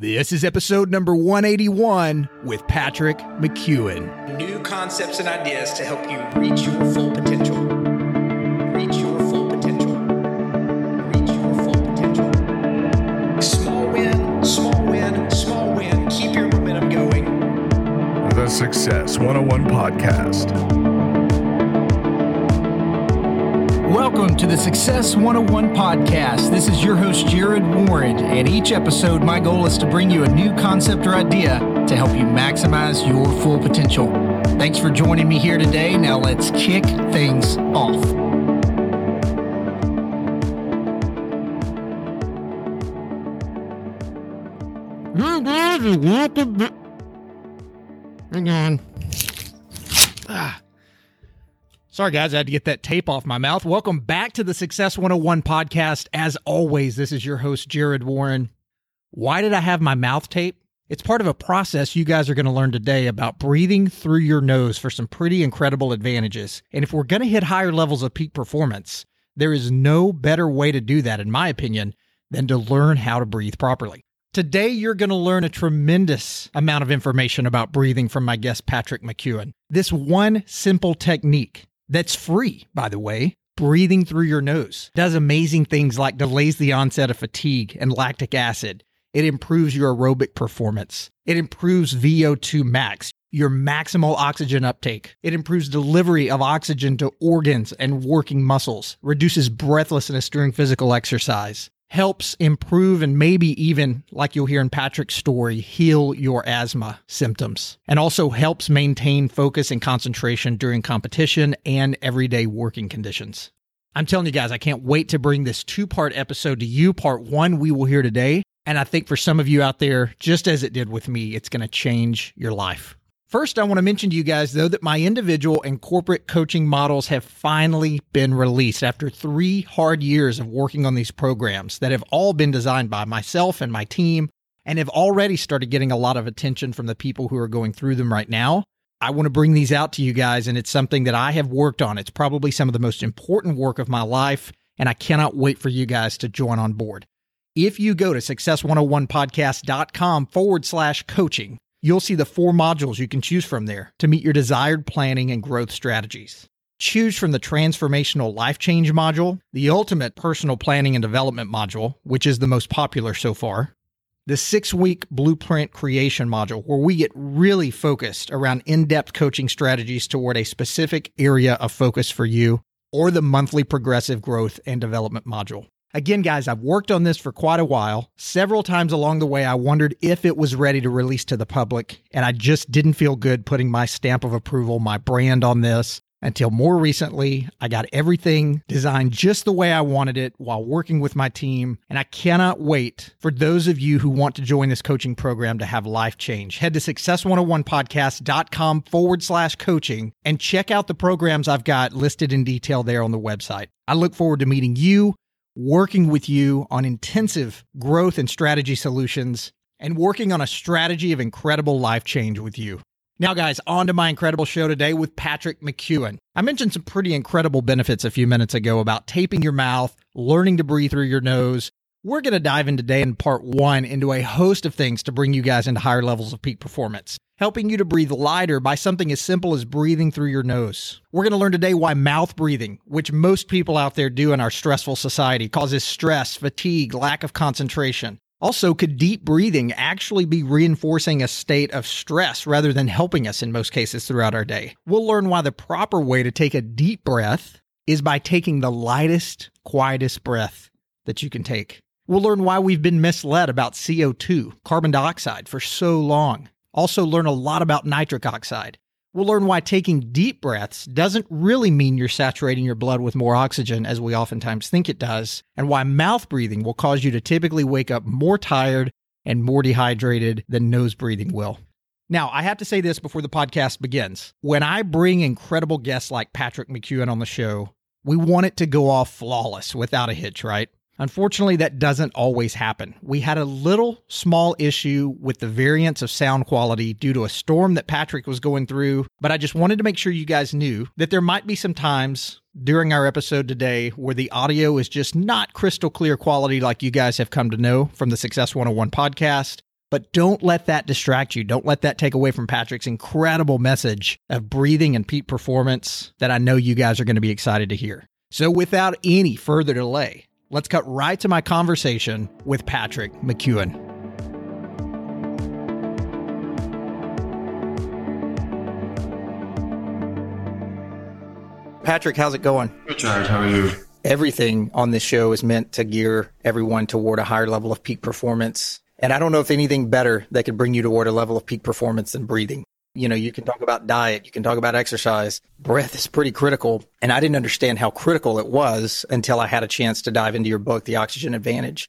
This is episode number 181 with Patrick McKeown. New concepts and ideas to help you reach your full potential. Reach your full potential. Reach your full potential. Small win, small win, small win. Keep your momentum going. The Success 101 Podcast. Welcome to the Success 101 Podcast. This is your host, Jared Warren, and each episode, my goal is to bring you a new concept or idea to help you maximize your full potential. Thanks for joining me here today. Now let's kick things off. Hang on. Sorry, guys, I had to get that tape off my mouth. Welcome back to the Success 101 Podcast. As always, this is your host, Jared Warren. Why did I have my mouth tape? It's part of a process you guys are going to learn today about breathing through your nose for some pretty incredible advantages. And if we're going to hit higher levels of peak performance, there is no better way to do that, in my opinion, than to learn how to breathe properly. Today, you're going to learn a tremendous amount of information about breathing from my guest, Patrick McKeown. This one simple technique that's free, by the way, breathing through your nose, does amazing things like delays the onset of fatigue and lactic acid. It improves your aerobic performance. It improves VO2 max, your maximal oxygen uptake. It improves delivery of oxygen to organs and working muscles, reduces breathlessness during physical exercise, helps improve and maybe even, like you'll hear in Patrick's story, heal your asthma symptoms, and also helps maintain focus and concentration during competition and everyday working conditions. I'm telling you guys, I can't wait to bring this two-part episode to you. Part one, we will hear today. And I think for some of you out there, just as it did with me, it's going to change your life. First, I want to mention to you guys, though, that my individual and corporate coaching models have finally been released after 3 hard years of working on these programs that have all been designed by myself and my team and have already started getting a lot of attention from the people who are going through them right now. I want to bring these out to you guys, and it's something that I have worked on. It's probably some of the most important work of my life, and I cannot wait for you guys to join on board. If you go to success101podcast.com/coaching, you'll see the 4 modules you can choose from there to meet your desired planning and growth strategies. Choose from the Transformational Life Change module, the Ultimate Personal Planning and Development module, which is the most popular so far, the 6-week Blueprint Creation module, where we get really focused around in-depth coaching strategies toward a specific area of focus for you, or the monthly Progressive Growth and Development module. Again, guys, I've worked on this for quite a while. Several times along the way, I wondered if it was ready to release to the public, and I just didn't feel good putting my stamp of approval, my brand on this, until more recently, I got everything designed just the way I wanted it while working with my team, and I cannot wait for those of you who want to join this coaching program to have life change. Head to success101podcast.com/coaching and check out the programs I've got listed in detail there on the website. I look forward to meeting you, working with you on intensive growth and strategy solutions, and working on a strategy of incredible life change with you. Now, guys, on to my incredible show today with Patrick McKeown. I mentioned some pretty incredible benefits a few minutes ago about taping your mouth, learning to breathe through your nose. We're going to dive in today in part one into a host of things to bring you guys into higher levels of peak performance, helping you to breathe lighter by something as simple as breathing through your nose. We're going to learn today why mouth breathing, which most people out there do in our stressful society, causes stress, fatigue, lack of concentration. Also, could deep breathing actually be reinforcing a state of stress rather than helping us in most cases throughout our day? We'll learn why the proper way to take a deep breath is by taking the lightest, quietest breath that you can take. We'll learn why we've been misled about CO2, carbon dioxide, for so long. Also learn a lot about nitric oxide. We'll learn why taking deep breaths doesn't really mean you're saturating your blood with more oxygen as we oftentimes think it does, and why mouth breathing will cause you to typically wake up more tired and more dehydrated than nose breathing will. Now, I have to say this before the podcast begins. When I bring incredible guests like Patrick McKeown on the show, we want it to go off flawless without a hitch, right? Unfortunately, that doesn't always happen. We had a little small issue with the variance of sound quality due to a storm that Patrick was going through, but I just wanted to make sure you guys knew that there might be some times during our episode today where the audio is just not crystal clear quality like you guys have come to know from the Success 101 Podcast. But don't let that distract you. Don't let that take away from Patrick's incredible message of breathing and peak performance that I know you guys are going to be excited to hear. So without any further delay, let's cut right to my conversation with Patrick McKeown. Patrick, how's it going? Good, Jared. How are you? Everything on this show is meant to gear everyone toward a higher level of peak performance. And I don't know if anything better that could bring you toward a level of peak performance than breathing. You know, you can talk about diet, you can talk about exercise. Breath is pretty critical. And I didn't understand how critical it was until I had a chance to dive into your book, The Oxygen Advantage.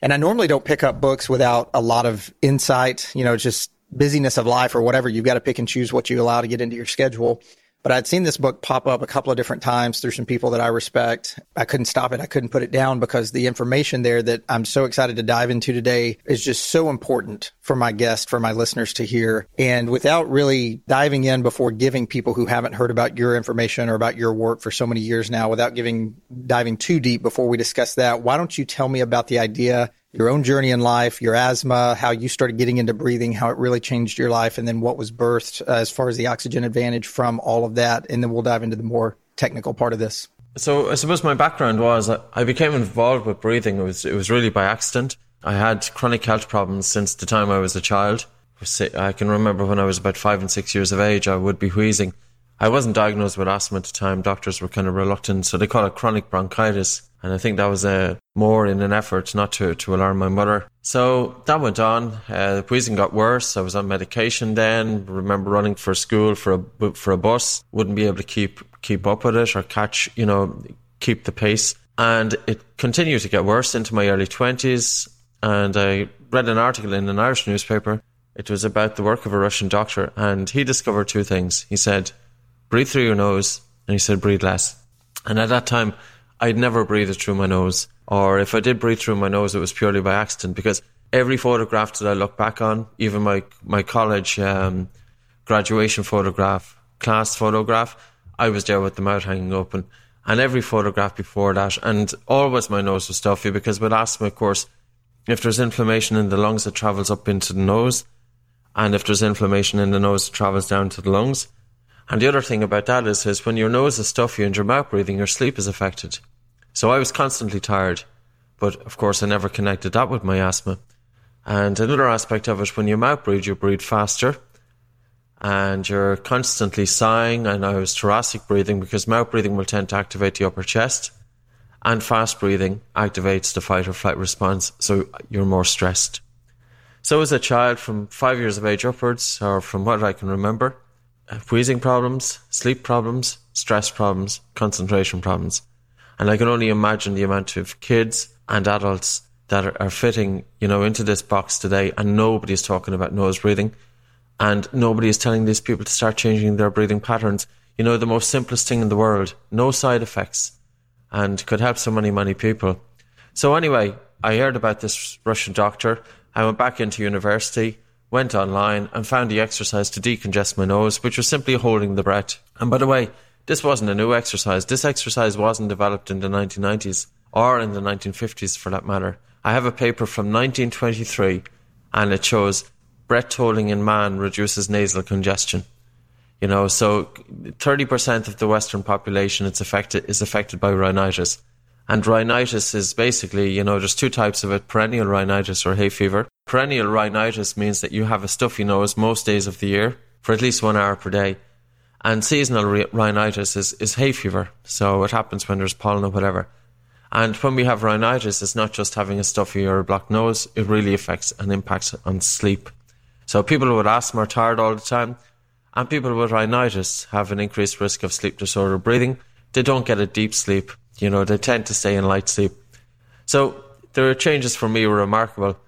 And I normally don't pick up books without a lot of insight, you know, just busyness of life or whatever. You've got to pick and choose what you allow to get into your schedule. But I'd seen this book pop up a couple of different times through some people that I respect. I couldn't stop it. I couldn't put it down because the information there that I'm so excited to dive into today is just so important for my guests, for my listeners to hear. And without really diving in before giving people who haven't heard about your information or about your work for so many years now, without diving too deep before we discuss that, why don't you tell me about the idea, your own journey in life, your asthma, how you started getting into breathing, how it really changed your life, and then what was birthed as far as the Oxygen Advantage from all of that. And then we'll dive into the more technical part of this. So I suppose my background was I became involved with breathing. It was really by accident. I had chronic health problems since the time I was a child. I can remember when I was about 5 and 6 years of age, I would be wheezing. I wasn't diagnosed with asthma at the time. Doctors were kind of reluctant, so they call it chronic bronchitis. And I think that was more in an effort not to alarm my mother. So that went on. The wheezing got worse. I was on medication then. I remember running for school for a bus. Wouldn't be able to keep up with it or keep the pace. And it continued to get worse into my early 20s. And I read an article in an Irish newspaper. It was about the work of a Russian doctor. And he discovered two things. He said, breathe through your nose. And he said, breathe less. And at that time, I'd never breathed through my nose, or if I did breathe through my nose, it was purely by accident, because every photograph that I look back on, even my college graduation photograph, class photograph, I was there with the mouth hanging open, and every photograph before that, and always my nose was stuffy, because with asthma, of course, if there's inflammation in the lungs, it travels up into the nose, and if there's inflammation in the nose, it travels down to the lungs. And the other thing about that is when your nose is stuffy and your mouth breathing, your sleep is affected. So I was constantly tired, but of course I never connected that with my asthma. And another aspect of it, when you mouth breathe, you breathe faster and you're constantly sighing. And I was thoracic breathing, because mouth breathing will tend to activate the upper chest, and fast breathing activates the fight or flight response, so you're more stressed. So as a child from 5 years of age upwards, or from what I can remember, wheezing problems, sleep problems, stress problems, concentration problems. And I can only imagine the amount of kids and adults that are fitting, into this box today, and nobody's talking about nose breathing, and nobody is telling these people to start changing their breathing patterns. The most simplest thing in the world, no side effects, and could help so many, many people. So anyway, I heard about this Russian doctor. I went back into university, went online and found the exercise to decongest my nose, which was simply holding the breath. And by the way, this wasn't a new exercise. This exercise wasn't developed in the 1990s or in the 1950s for that matter. I have a paper from 1923 and it shows breath holding in man reduces nasal congestion. So 30% of the Western population is affected by rhinitis. And rhinitis is basically, there's two types of it, perennial rhinitis or hay fever. Perennial rhinitis means that you have a stuffy nose most days of the year for at least 1 hour per day. And seasonal rhinitis is hay fever. So it happens when there's pollen or whatever. And when we have rhinitis, it's not just having a stuffy or a blocked nose. It really affects and impacts on sleep. So people with asthma are tired all the time. And people with rhinitis have an increased risk of sleep disorder breathing. They don't get a deep sleep. They tend to stay in light sleep. So their changes for me were remarkable.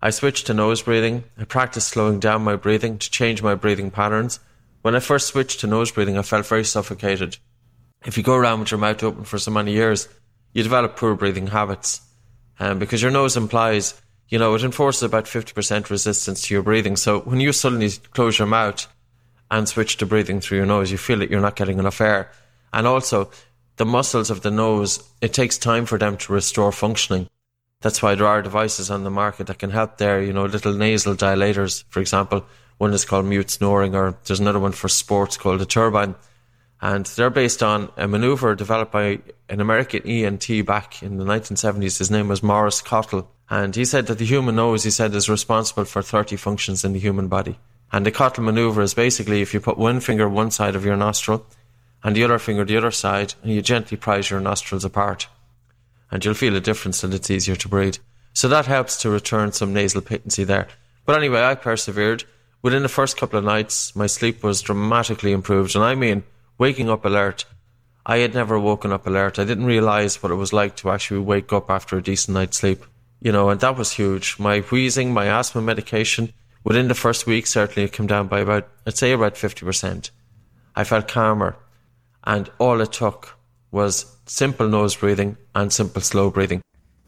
I switched to nose breathing. I practiced slowing down my breathing to change my breathing patterns. When I first switched to nose breathing, I felt very suffocated. If you go around with your mouth open for so many years, you develop poor breathing habits. Because your nose implies, it enforces about 50% resistance to your breathing. So when you suddenly close your mouth and switch to breathing through your nose, you feel that you're not getting enough air. And also, the muscles of the nose, it takes time for them to restore functioning. That's why there are devices on the market that can help there, you know, little nasal dilators, for example. One is called mute snoring, or there's another one for sports called the turbine. And they're based on a maneuver developed by an American ENT back in the 1970s. His name was Morris Cottle. And he said that the human nose, he said, is responsible for 30 functions in the human body. And the Cottle maneuver is basically if you put one finger one side of your nostril and the other finger the other side, and you gently prise your nostrils apart. And you'll feel a difference and it's easier to breathe. So that helps to return some nasal patency there. But anyway, I persevered. Within the first couple of nights, my sleep was dramatically improved. And I mean, waking up alert. I had never woken up alert. I didn't realise what it was like to actually wake up after a decent night's sleep. You know, and that was huge. My wheezing, my asthma medication, within the first week, certainly it came down by about, I'd say about 50%. I felt calmer. And all it took was simple nose breathing and simple slow breathing.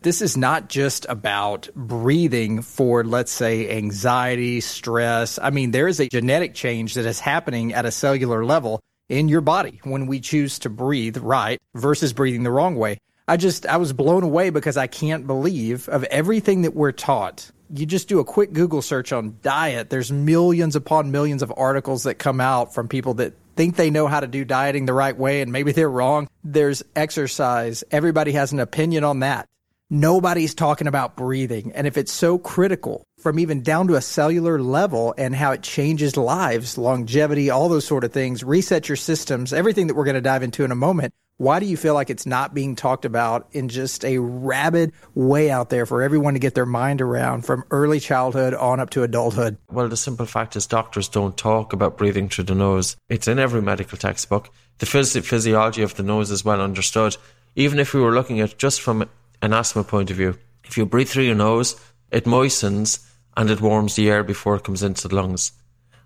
This is not just about breathing for, let's say, anxiety, stress. I mean, there is a genetic change that is happening at a cellular level in your body when we choose to breathe right versus breathing the wrong way. I was blown away because I can't believe of everything that we're taught. You just do a quick Google search on diet. There's millions upon millions of articles that come out from people that think they know how to do dieting the right way, and maybe they're wrong. There's exercise. Everybody has an opinion on that. Nobody's talking about breathing. And if it's so critical from even down to a cellular level and how it changes lives, longevity, all those sort of things, reset your systems, everything that we're going to dive into in a moment, why do you feel like it's not being talked about in just a rabid way out there for everyone to get their mind around from early childhood on up to adulthood? Well, the simple fact is doctors don't talk about breathing through the nose. It's in every medical textbook. The physiology of the nose is well understood. Even if we were looking at just from an asthma point of view, if you breathe through your nose, it moistens and it warms the air before it comes into the lungs.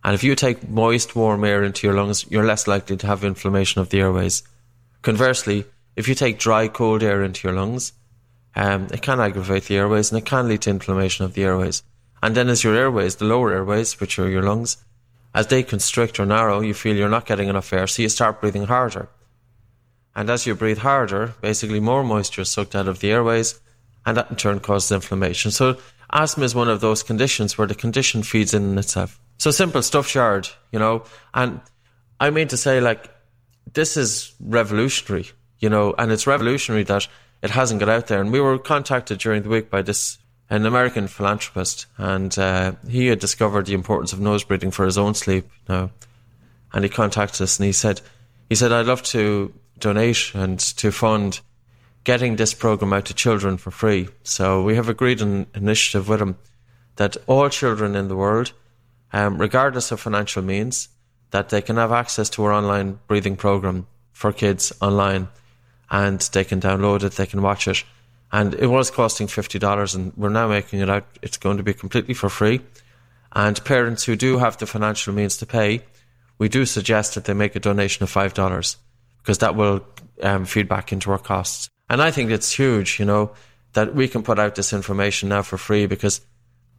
And if you take moist, warm air into your lungs, you're less likely to have inflammation of the airways. Conversely, if you take dry, cold air into your lungs, it can aggravate the airways and it can lead to inflammation of the airways. And then as your airways, the lower airways, which are your lungs, as they constrict or narrow, you feel you're not getting enough air, so you start breathing harder. And as you breathe harder, basically more moisture is sucked out of the airways, and that in turn causes inflammation. So asthma is one of those conditions where the condition feeds in itself. So simple stuff, Jared, you know. And I mean to say, like, this is revolutionary, you know, and it's revolutionary that it hasn't got out there. And we were contacted during the week by an American philanthropist, and he had discovered the importance of nose breathing for his own sleep now. And he contacted us and he said, I'd love to donate and to fund getting this program out to children for free. So we have agreed an initiative with him that all children in the world, regardless of financial means, that they can have access to our online breathing program for kids online, and they can download it, they can watch it. And it was costing $50, and we're now making it out. It's going to be completely for free. And parents who do have the financial means to pay, we do suggest that they make a donation of $5, because that will feed back into our costs. And I think it's huge, you know, that we can put out this information now for free, because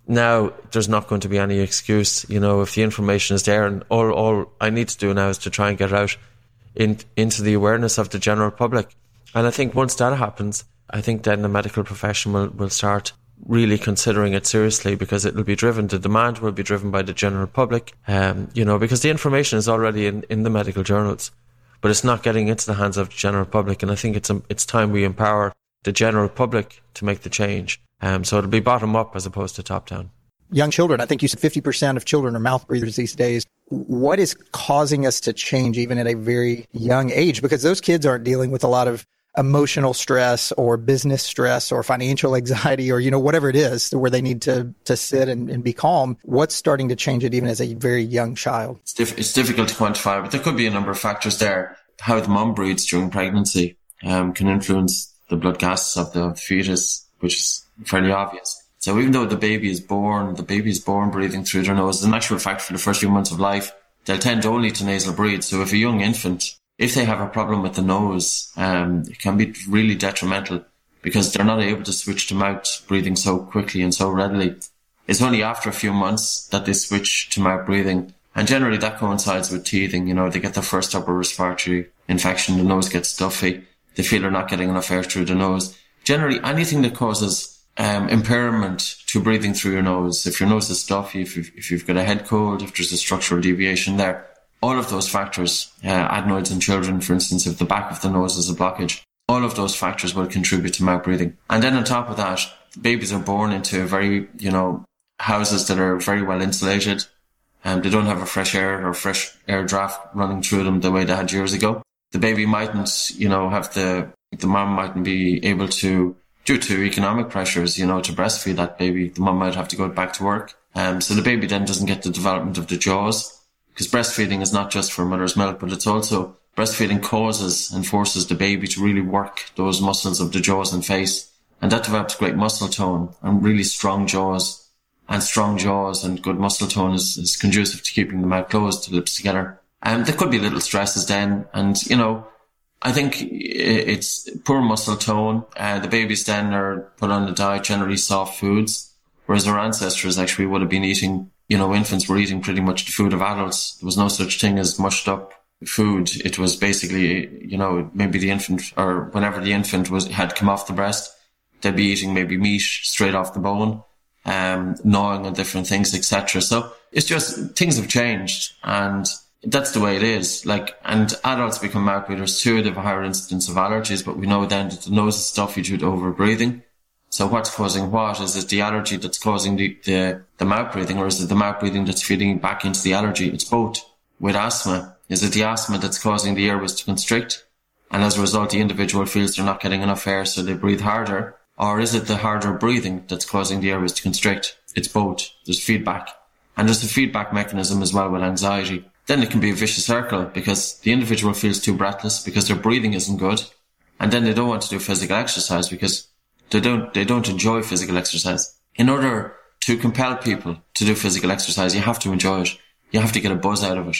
now there's not going to be any excuse, you know, if the information is there, and all I need to do now is to try and get it out into the awareness of the general public. And I think once that happens, I think then the medical profession will start really considering it seriously, because it will be driven, the demand will be driven by the general public, you know, because the information is already in the medical journals, but it's not getting into the hands of the general public. And I think it's time we empower the general public to make the change. So it'll be bottom up as opposed to top down. Young children, I think you said 50% of children are mouth breathers these days. What is causing us to change even at a very young age? Because those kids aren't dealing with a lot of emotional stress or business stress or financial anxiety or, you know, whatever it is where they need to sit and be calm. What's starting to change it even as a very young child? It's difficult to quantify, but there could be a number of factors there. How the mom breathes during pregnancy can influence the blood gases of the fetus, which is fairly obvious. So even though the baby is born breathing through their nose, as an actual fact for the first few months of life, they'll tend only to nasal breathe. So if a young infant, if they have a problem with the nose, it can be really detrimental, because they're not able to switch to mouth breathing so quickly and so readily. It's only after a few months that they switch to mouth breathing. And generally that coincides with teething. You know, they get their first upper respiratory infection, the nose gets stuffy, they feel they're not getting enough air through the nose. Generally anything that causes impairment to breathing through your nose. If your nose is stuffy, if you've got a head cold, if there's a structural deviation there, all of those factors, adenoids in children, for instance, if the back of the nose is a blockage, all of those factors will contribute to malbreathing. And then on top of that, babies are born into very, houses that are very well insulated. They don't have a fresh air draft running through them the way they had years ago. The baby mightn't, the mom mightn't be able to, due to economic pressures, to breastfeed that baby. The mom might have to go back to work. So the baby then doesn't get the development of the jaws, because breastfeeding is not just for mother's milk, but it's also breastfeeding causes and forces the baby to really work those muscles of the jaws and face. And that develops great muscle tone and really strong jaws. And strong jaws and good muscle tone is conducive to keeping the mouth closed, the lips together. There could be little stresses then. And, I think it's poor muscle tone. The babies then are put on a diet, generally soft foods, whereas our ancestors actually would have been eating, infants were eating pretty much the food of adults. There was no such thing as mushed up food. It was basically, maybe the infant, or whenever the infant had come off the breast, they'd be eating maybe meat straight off the bone, gnawing on different things, etc. So it's just things have changed, and that's the way it is. And adults become mouthbreathers too. They have a higher incidence of allergies, but we know then that the nose is stuffy due to overbreathing. So what's causing what? Is it the allergy that's causing the mouthbreathing, or is it the mouthbreathing that's feeding back into the allergy? It's both. With asthma, is it the asthma that's causing the airways to constrict, and as a result the individual feels they're not getting enough air, so they breathe harder? Or is it the harder breathing that's causing the airways to constrict? It's both. There's feedback. And there's a feedback mechanism as well with anxiety. Then it can be a vicious circle, because the individual feels too breathless because their breathing isn't good. And then they don't want to do physical exercise because they don't enjoy physical exercise. In order to compel people to do physical exercise, you have to enjoy it. You have to get a buzz out of it.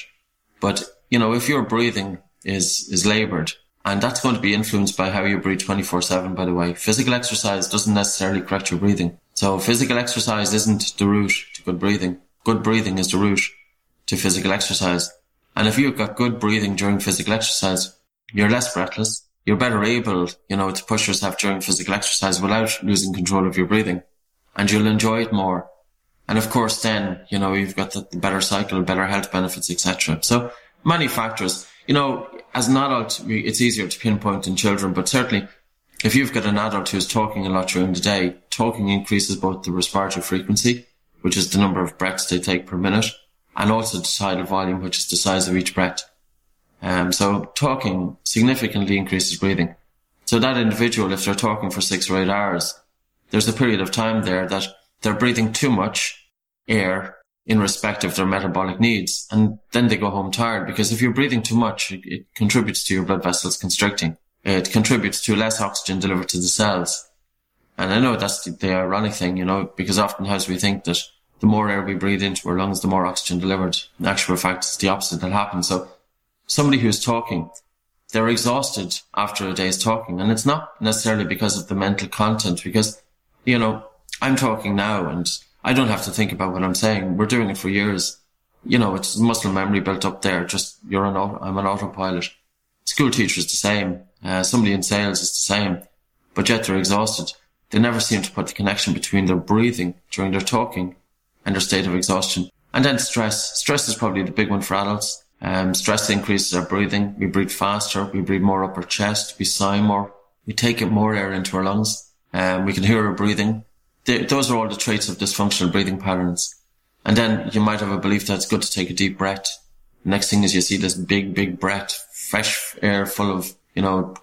But, if your breathing is laboured, and that's going to be influenced by how you breathe 24/7, by the way. Physical exercise doesn't necessarily correct your breathing. So physical exercise isn't the route to good breathing. Good breathing is the route to physical exercise. And if you've got good breathing during physical exercise, you're less breathless. You're better able, to push yourself during physical exercise without losing control of your breathing. And you'll enjoy it more. And of course then, you've got the better cycle, better health benefits, etc. So many factors. As an adult, it's easier to pinpoint in children, but certainly if you've got an adult who's talking a lot during the day, talking increases both the respiratory frequency, which is the number of breaths they take per minute, and also the tidal volume, which is the size of each breath. So talking significantly increases breathing. So that individual, if they're talking for 6 or 8 hours, there's a period of time there that they're breathing too much air in respect of their metabolic needs, and then they go home tired, because if you're breathing too much, it contributes to your blood vessels constricting. It contributes to less oxygen delivered to the cells. And I know that's the ironic thing, because oftentimes we think that the more air we breathe into our lungs, the more oxygen delivered. In actual fact, it's the opposite that happens. So somebody who's talking, they're exhausted after a day's talking, and it's not necessarily because of the mental content, because, I'm talking now and I don't have to think about what I'm saying. We're doing it for years. It's muscle memory built up there. I'm an autopilot. School teachers, the same. Somebody in sales is the same. But yet they're exhausted. They never seem to put the connection between their breathing during their talking and their state of exhaustion. And then stress. Stress is probably the big one for adults. Stress increases our breathing. We breathe faster. We breathe more up our chest. We sigh more. We take in more air into our lungs. We can hear our breathing. Those are all the traits of dysfunctional breathing patterns. And then you might have a belief that it's good to take a deep breath. Next thing is you see this big, big breath, fresh air full of,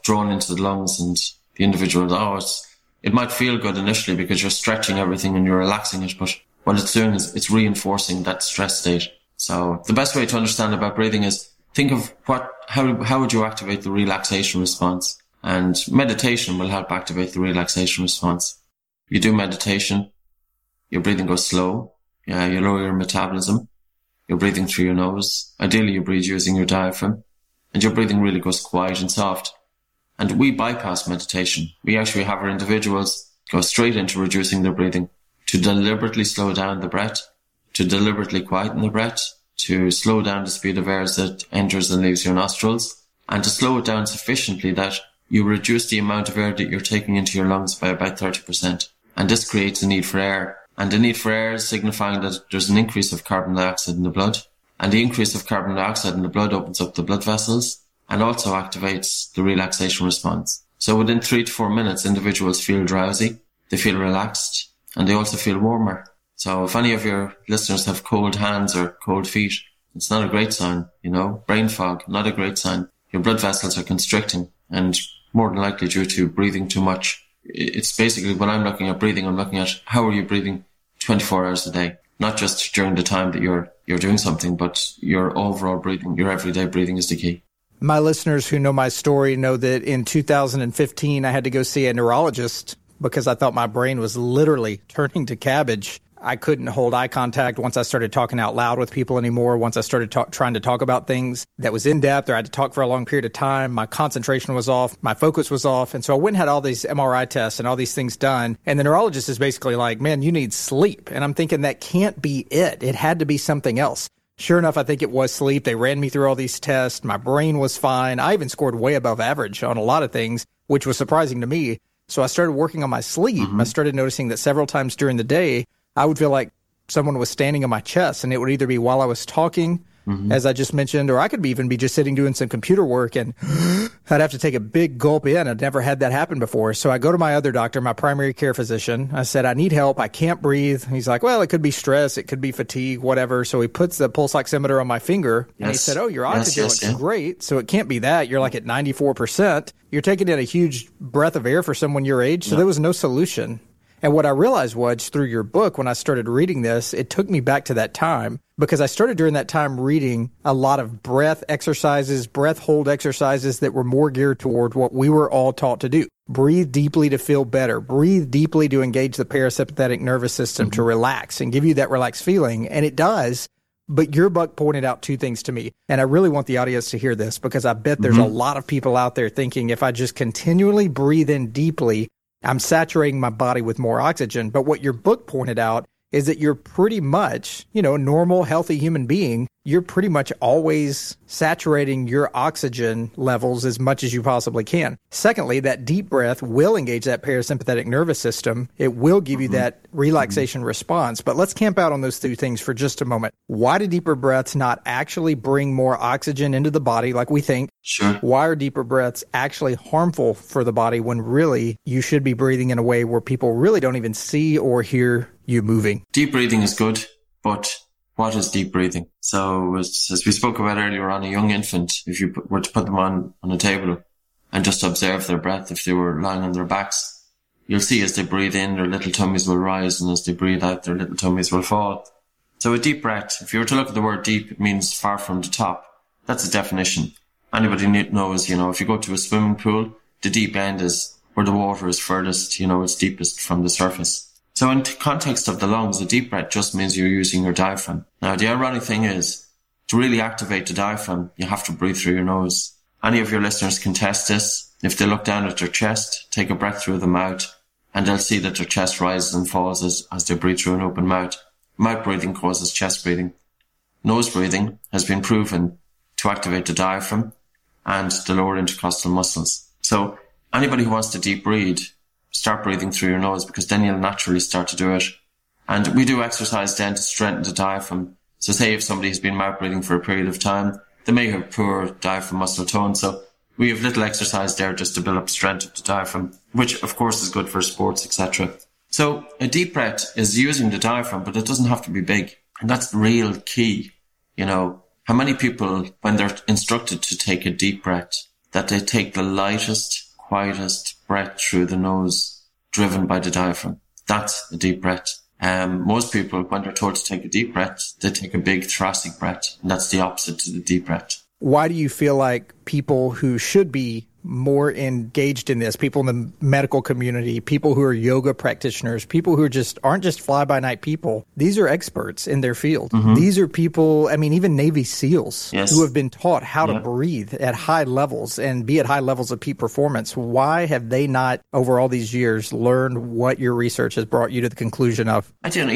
drawn into the lungs, and the individual, it might feel good initially because you're stretching everything and you're relaxing it, but what it's doing is it's reinforcing that stress state. So the best way to understand about breathing is think of how would you activate the relaxation response? And meditation will help activate the relaxation response. You do meditation, your breathing goes slow, you lower your metabolism, you're breathing through your nose, ideally you breathe using your diaphragm, and your breathing really goes quiet and soft. And we bypass meditation. We actually have our individuals go straight into reducing their breathing, to deliberately slow down the breath, to deliberately quieten the breath, to slow down the speed of air that enters and leaves your nostrils, and to slow it down sufficiently that you reduce the amount of air that you're taking into your lungs by about 30%. And this creates a need for air. And the need for air is signifying that there's an increase of carbon dioxide in the blood. And the increase of carbon dioxide in the blood opens up the blood vessels and also activates the relaxation response. So within 3 to 4 minutes, individuals feel drowsy, they feel relaxed, and they also feel warmer. So if any of your listeners have cold hands or cold feet, it's not a great sign, you know. Brain fog, not a great sign. Your blood vessels are constricting and more than likely due to breathing too much. It's basically when I'm looking at breathing, I'm looking at how are you breathing 24 hours a day, not just during the time that you're doing something, but your overall breathing, your everyday breathing is the key. My listeners who know my story know that in 2015, I had to go see a neurologist because I thought my brain was literally turning to cabbage. I couldn't hold eye contact once I started talking out loud with people anymore. Once I started trying to talk about things that was in depth or I had to talk for a long period of time, my concentration was off, my focus was off. And so I went and had all these MRI tests and all these things done. And the neurologist is basically like, man, you need sleep. And I'm thinking that can't be it. It had to be something else. Sure enough, I think it was sleep. They ran me through all these tests. My brain was fine. I even scored way above average on a lot of things, which was surprising to me. So I started working on my sleep. I started noticing that several times during the day, I would feel like someone was standing on my chest, and it would either be while I was talking, as I just mentioned, or I could even be just sitting doing some computer work, and I'd have to take a big gulp in. I'd never had that happen before. So I go to my other doctor, my primary care physician. I said, I need help. I can't breathe. And he's like, well, it could be stress. It could be fatigue, whatever. So he puts the pulse oximeter on my finger, and he said, oh, your oxygen looks great. So it can't be that. You're like at 94%. You're taking in a huge breath of air for someone your age. So there was no solution. And what I realized was through your book, when I started reading this, it took me back to that time because I started during that time reading a lot of breath exercises, breath hold exercises that were more geared toward what we were all taught to do. Breathe deeply to feel better. Breathe deeply to engage the parasympathetic nervous system to relax and give you that relaxed feeling. And it does. But your book pointed out two things to me. And I really want the audience to hear this because I bet there's a lot of people out there thinking if I just continually breathe in deeply, I'm saturating my body with more oxygen. But what your book pointed out is that you're pretty much, you know, normal, healthy human being. You're pretty much always saturating your oxygen levels as much as you possibly can. Secondly, that deep breath will engage that parasympathetic nervous system. It will give you that relaxation response. But let's camp out on those two things for just a moment. Why do deeper breaths not actually bring more oxygen into the body like we think? Sure. Why are deeper breaths actually harmful for the body when really you should be breathing in a way where people really don't even see or hear you moving? Deep breathing is good, but what is deep breathing? So as we spoke about earlier on, a young infant, if you were to put them on a table and just observe their breath, if they were lying on their backs, you'll see as they breathe in, their little tummies will rise, and as they breathe out, their little tummies will fall. So a deep breath, if you were to look at the word deep, it means far from the top. That's a definition. Anybody knows, you know, if you go to a swimming pool, the deep end is where the water is furthest, you know, it's deepest from the surface. So in context of the lungs, a deep breath just means you're using your diaphragm. Now, the ironic thing is, to really activate the diaphragm, you have to breathe through your nose. Any of your listeners can test this. If they look down at their chest, take a breath through the mouth, and they'll see that their chest rises and falls as they breathe through an open mouth. Mouth breathing causes chest breathing. Nose breathing has been proven to activate the diaphragm and the lower intercostal muscles. So anybody who wants to deep breathe, start breathing through your nose, because then you'll naturally start to do it. And we do exercise then to strengthen the diaphragm. So say if somebody has been mouth breathing for a period of time, they may have poor diaphragm muscle tone. So we have little exercise there just to build up strength of the diaphragm, which of course is good for sports, etc. So a deep breath is using the diaphragm, but it doesn't have to be big. And that's the real key. You know, how many people, when they're instructed to take a deep breath, that they take the lightest, quietest breath through the nose driven by the diaphragm. That's a deep breath. Most people, when they're told to take a deep breath, they take a big thoracic breath, and that's the opposite to the deep breath. Why do you feel like people who should be more engaged in this, people in the medical community, people who are yoga practitioners, people who aren't just fly-by-night people, these are experts in their field. These are people, I mean, even Navy SEALs who have been taught how to breathe at high levels and be at high levels of peak performance. Why have they not, over all these years, learned what your research has brought you to the conclusion of? I think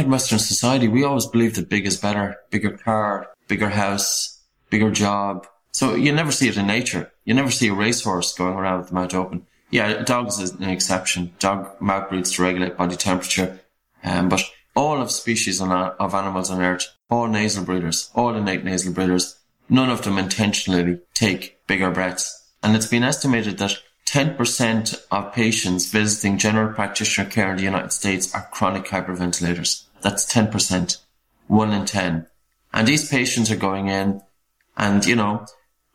in Western society, we always believe that big is better, bigger car, bigger house, bigger job. So you never see it in nature. You never see a racehorse going around with the mouth open. Yeah, dogs is an exception. Dog mouth breathes to regulate body temperature. But all of species of animals on Earth, all nasal breathers, all innate nasal breathers, none of them intentionally take bigger breaths. And it's been estimated that 10% of patients visiting general practitioner care in the United States are chronic hyperventilators. That's 10%. 1 in 10. And these patients are going in and, you know,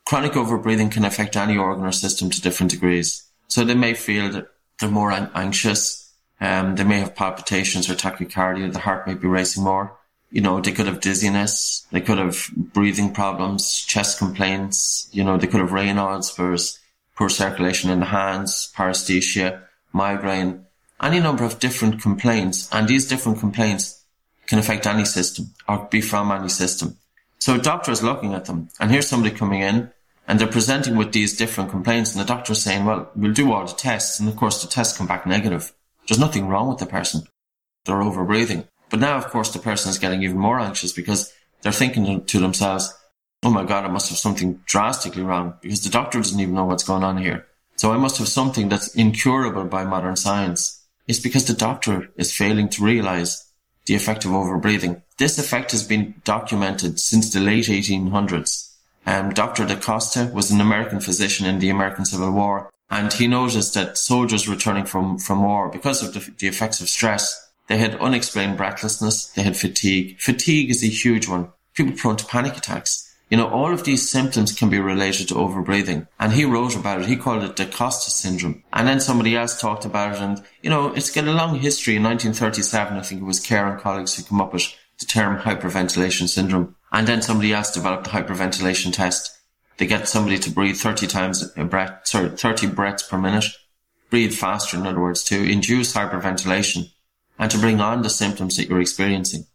chronic overbreathing can affect any organ or system to different degrees. So they may feel that they're more anxious. They may have palpitations or tachycardia. The heart may be racing more. You know, they could have dizziness. They could have breathing problems, chest complaints. You know, they could have Raynaud's, whereas poor circulation in the hands, paresthesia, migraine, any number of different complaints. And these different complaints can affect any system or be from any system. So a doctor is looking at them, and here's somebody coming in and they're presenting with these different complaints, and the doctor is saying, well, we'll do all the tests, and of course the tests come back negative. There's nothing wrong with the person. They're overbreathing. But now, of course, the person is getting even more anxious because they're thinking to themselves, oh my God, I must have something drastically wrong because the doctor doesn't even know what's going on here. So I must have something that's incurable by modern science. It's because the doctor is failing to realize the effect of overbreathing. This effect has been documented since the late 1800s. Dr. Da Costa was an American physician in the American Civil War, and he noticed that soldiers returning from war, because of the effects of stress, they had unexplained breathlessness, they had fatigue. Fatigue is a huge one. People prone to panic attacks. You know, all of these symptoms can be related to overbreathing. And he wrote about it. He called it the Da Costa syndrome. And then somebody else talked about it. And, you know, it's got a long history. In 1937, I think it was Kerr and colleagues who come up with the term hyperventilation syndrome. And then somebody else developed the hyperventilation test. They get somebody to breathe 30 breaths per minute. Breathe faster, in other words, to induce hyperventilation and to bring on the symptoms that you're experiencing.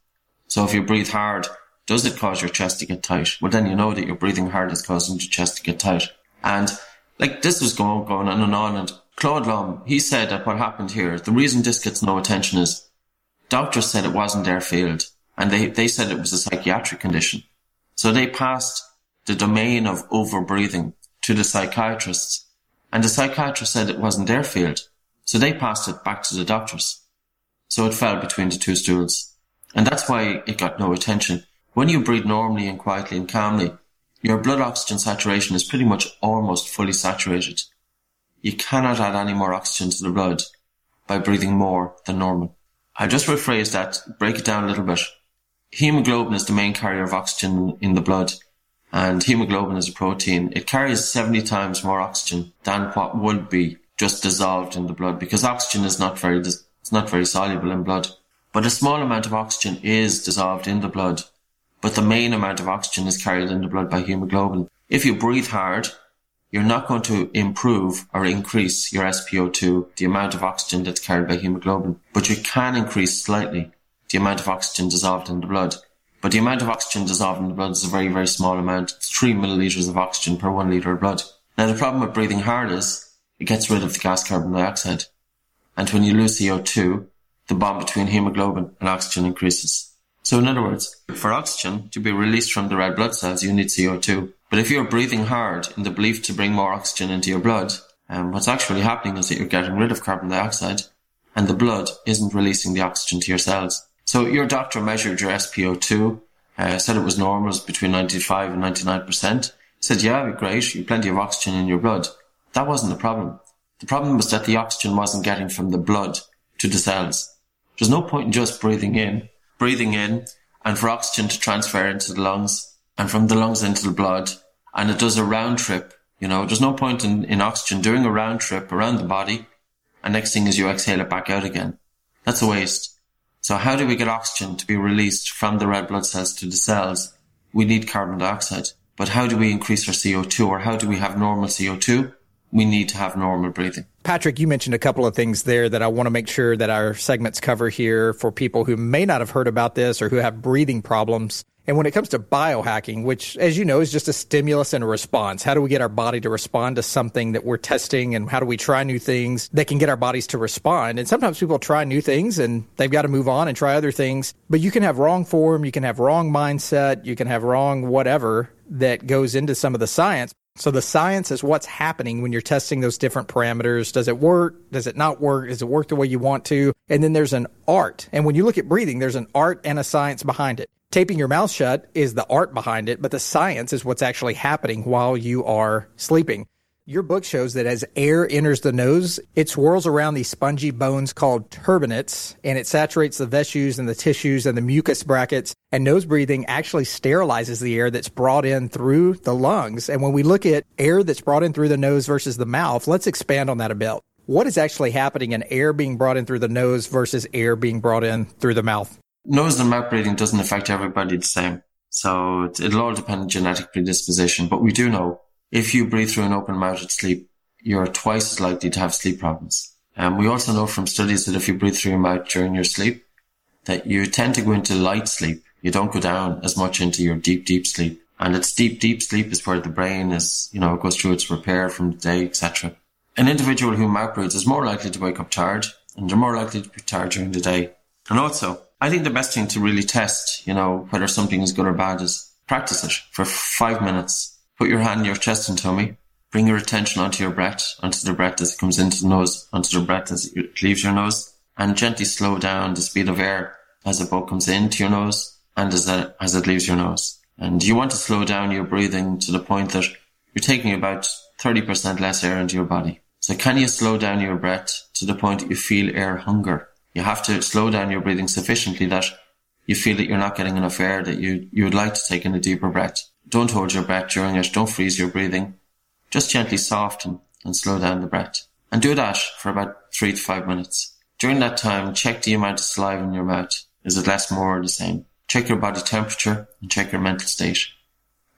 So if you breathe hard, does it cause your chest to get tight? Well, then you know that your breathing hard is causing your chest to get tight. And like this was going on and on. And Claude Lhomme, he said that what happened here, the reason this gets no attention is doctors said it wasn't their field. And they said it was a psychiatric condition. So they passed the domain of overbreathing to the psychiatrists. And the psychiatrist said it wasn't their field. So they passed it back to the doctors. So it fell between the two stools. And that's why it got no attention. When you breathe normally and quietly and calmly, your blood oxygen saturation is pretty much almost fully saturated. You cannot add any more oxygen to the blood by breathing more than normal. I'll just rephrase that, break it down a little bit. Hemoglobin is the main carrier of oxygen in the blood, and hemoglobin is a protein. It carries 70 times more oxygen than what would be just dissolved in the blood, because oxygen is not very soluble in blood. But a small amount of oxygen is dissolved in the blood. But the main amount of oxygen is carried in the blood by hemoglobin. If you breathe hard, you're not going to improve or increase your SpO2, the amount of oxygen that's carried by hemoglobin. But you can increase slightly the amount of oxygen dissolved in the blood. But the amount of oxygen dissolved in the blood is a very, very small amount. It's 3 milliliters of oxygen per 1 liter of blood. Now, the problem with breathing hard is it gets rid of the gas carbon dioxide. And when you lose CO2, the bond between hemoglobin and oxygen increases. So in other words, for oxygen to be released from the red blood cells, you need CO2. But if you're breathing hard in the belief to bring more oxygen into your blood, what's actually happening is that you're getting rid of carbon dioxide and the blood isn't releasing the oxygen to your cells. So your doctor measured your SpO2, said it was normal, it was between 95 and 99%. Said, yeah, great, you have plenty of oxygen in your blood. That wasn't the problem. The problem was that the oxygen wasn't getting from the blood to the cells. There's no point in just breathing in and for oxygen to transfer into the lungs and from the lungs into the blood, and it does a round trip. You know, there's no point in oxygen doing a round trip around the body, and next thing is you exhale it back out again. That's a waste. So how do we get oxygen to be released from the red blood cells to the cells? We need carbon dioxide. But how do we increase our CO2, or how do we have normal CO2? We need to have normal breathing. Patrick, you mentioned a couple of things there that I want to make sure that our segments cover here for people who may not have heard about this or who have breathing problems. And when it comes to biohacking, which, as you know, is just a stimulus and a response, how do we get our body to respond to something that we're testing, and how do we try new things that can get our bodies to respond? And sometimes people try new things and they've got to move on and try other things, but you can have wrong form, you can have wrong mindset, you can have wrong whatever that goes into some of the science. So the science is what's happening when you're testing those different parameters. Does it work? Does it not work? Does it work the way you want to? And then there's an art. And when you look at breathing, there's an art and a science behind it. Taping your mouth shut is the art behind it, but the science is what's actually happening while you are sleeping. Your book shows that as air enters the nose, it swirls around these spongy bones called turbinates, and it saturates the vesicles and the tissues and the mucus brackets. And nose breathing actually sterilizes the air that's brought in through the lungs. And when we look at air that's brought in through the nose versus the mouth, let's expand on that a bit. What is actually happening in air being brought in through the nose versus air being brought in through the mouth? Nose and mouth breathing doesn't affect everybody the same. So it'll all depend on genetic predisposition, but we do know if you breathe through an open mouth at sleep, you're twice as likely to have sleep problems. And we also know from studies that if you breathe through your mouth during your sleep, that you tend to go into light sleep. You don't go down as much into your deep, deep sleep. And it's deep, deep sleep is where the brain is, you know, it goes through its repair from the day, etc. An individual who mouth breathes is more likely to wake up tired, and they're more likely to be tired during the day. And also, I think the best thing to really test, you know, whether something is good or bad is practice it for 5 minutes. Put your hand on your chest and tummy. Bring your attention onto your breath, onto the breath as it comes into the nose, onto the breath as it leaves your nose, and gently slow down the speed of air as it both comes into your nose and as it leaves your nose. And you want to slow down your breathing to the point that you're taking about 30% less air into your body. So can you slow down your breath to the point that you feel air hunger? You have to slow down your breathing sufficiently that you feel that you're not getting enough air, that you would like to take in a deeper breath. Don't hold your breath during it. Don't freeze your breathing. Just gently soften and slow down the breath. And do that for about 3 to 5 minutes. During that time, check the amount of saliva in your mouth. Is it less, more, or the same? Check your body temperature and check your mental state.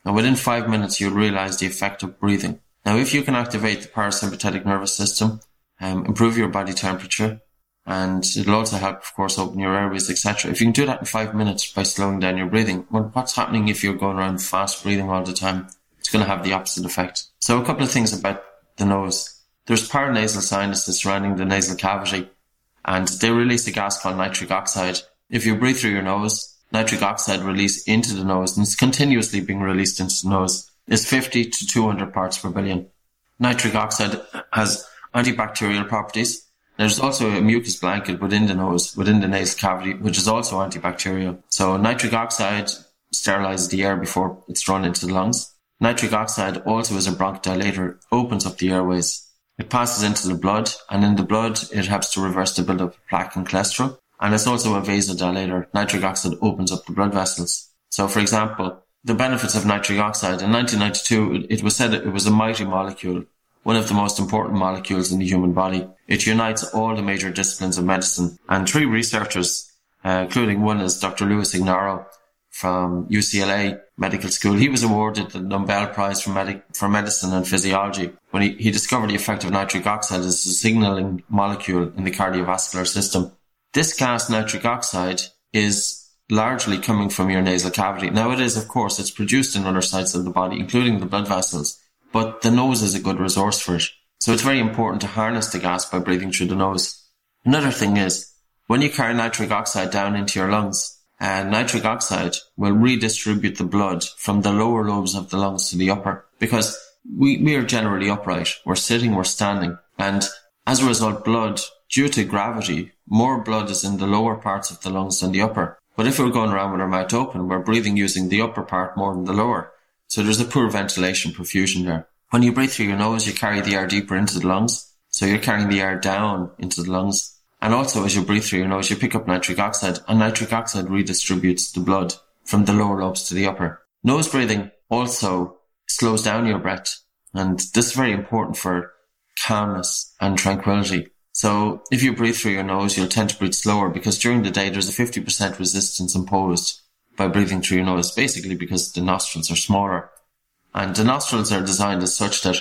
And within 5 minutes, you'll realize the effect of breathing. Now, if you can activate the parasympathetic nervous system, improve your body temperature, and it'll also help, of course, open your airways, etc. If you can do that in 5 minutes by slowing down your breathing, well, what's happening if you're going around fast breathing all the time? It's going to have the opposite effect. So a couple of things about the nose. There's paranasal sinuses surrounding the nasal cavity, and they release a gas called nitric oxide. If you breathe through your nose, nitric oxide released into the nose, and it's continuously being released into the nose, is 50 to 200 parts per billion. Nitric oxide has antibacterial properties. There's also a mucus blanket within the nose, within the nasal cavity, which is also antibacterial. So nitric oxide sterilizes the air before it's drawn into the lungs. Nitric oxide also is a bronchodilator, opens up the airways. It passes into the blood, and in the blood, it helps to reverse the buildup of plaque and cholesterol. And it's also a vasodilator. Nitric oxide opens up the blood vessels. So, for example, the benefits of nitric oxide. In 1992, it was said that it was a mighty molecule, one of the most important molecules in the human body. It unites all the major disciplines of medicine. And 3 researchers, including one is Dr. Louis Ignarro from UCLA Medical School. He was awarded the Nobel Prize for Medicine and Physiology when he discovered the effect of nitric oxide as a signaling molecule in the cardiovascular system. This gas, nitric oxide, is largely coming from your nasal cavity. Now it is, of course, it's produced in other sites of the body, including the blood vessels. But the nose is a good resource for it. So it's very important to harness the gas by breathing through the nose. Another thing is, when you carry nitric oxide down into your lungs, nitric oxide will redistribute the blood from the lower lobes of the lungs to the upper, because we are generally upright. We're sitting, we're standing. And as a result, blood, due to gravity, more blood is in the lower parts of the lungs than the upper. But if we're going around with our mouth open, we're breathing using the upper part more than the lower. So there's a poor ventilation perfusion there. When you breathe through your nose, you carry the air deeper into the lungs. So you're carrying the air down into the lungs. And also, as you breathe through your nose, you pick up nitric oxide, and nitric oxide redistributes the blood from the lower lobes to the upper. Nose breathing also slows down your breath. And this is very important for calmness and tranquility. So if you breathe through your nose, you'll tend to breathe slower because during the day, there's a 50% resistance imposed by breathing through your nose, basically because the nostrils are smaller. And the nostrils are designed as such that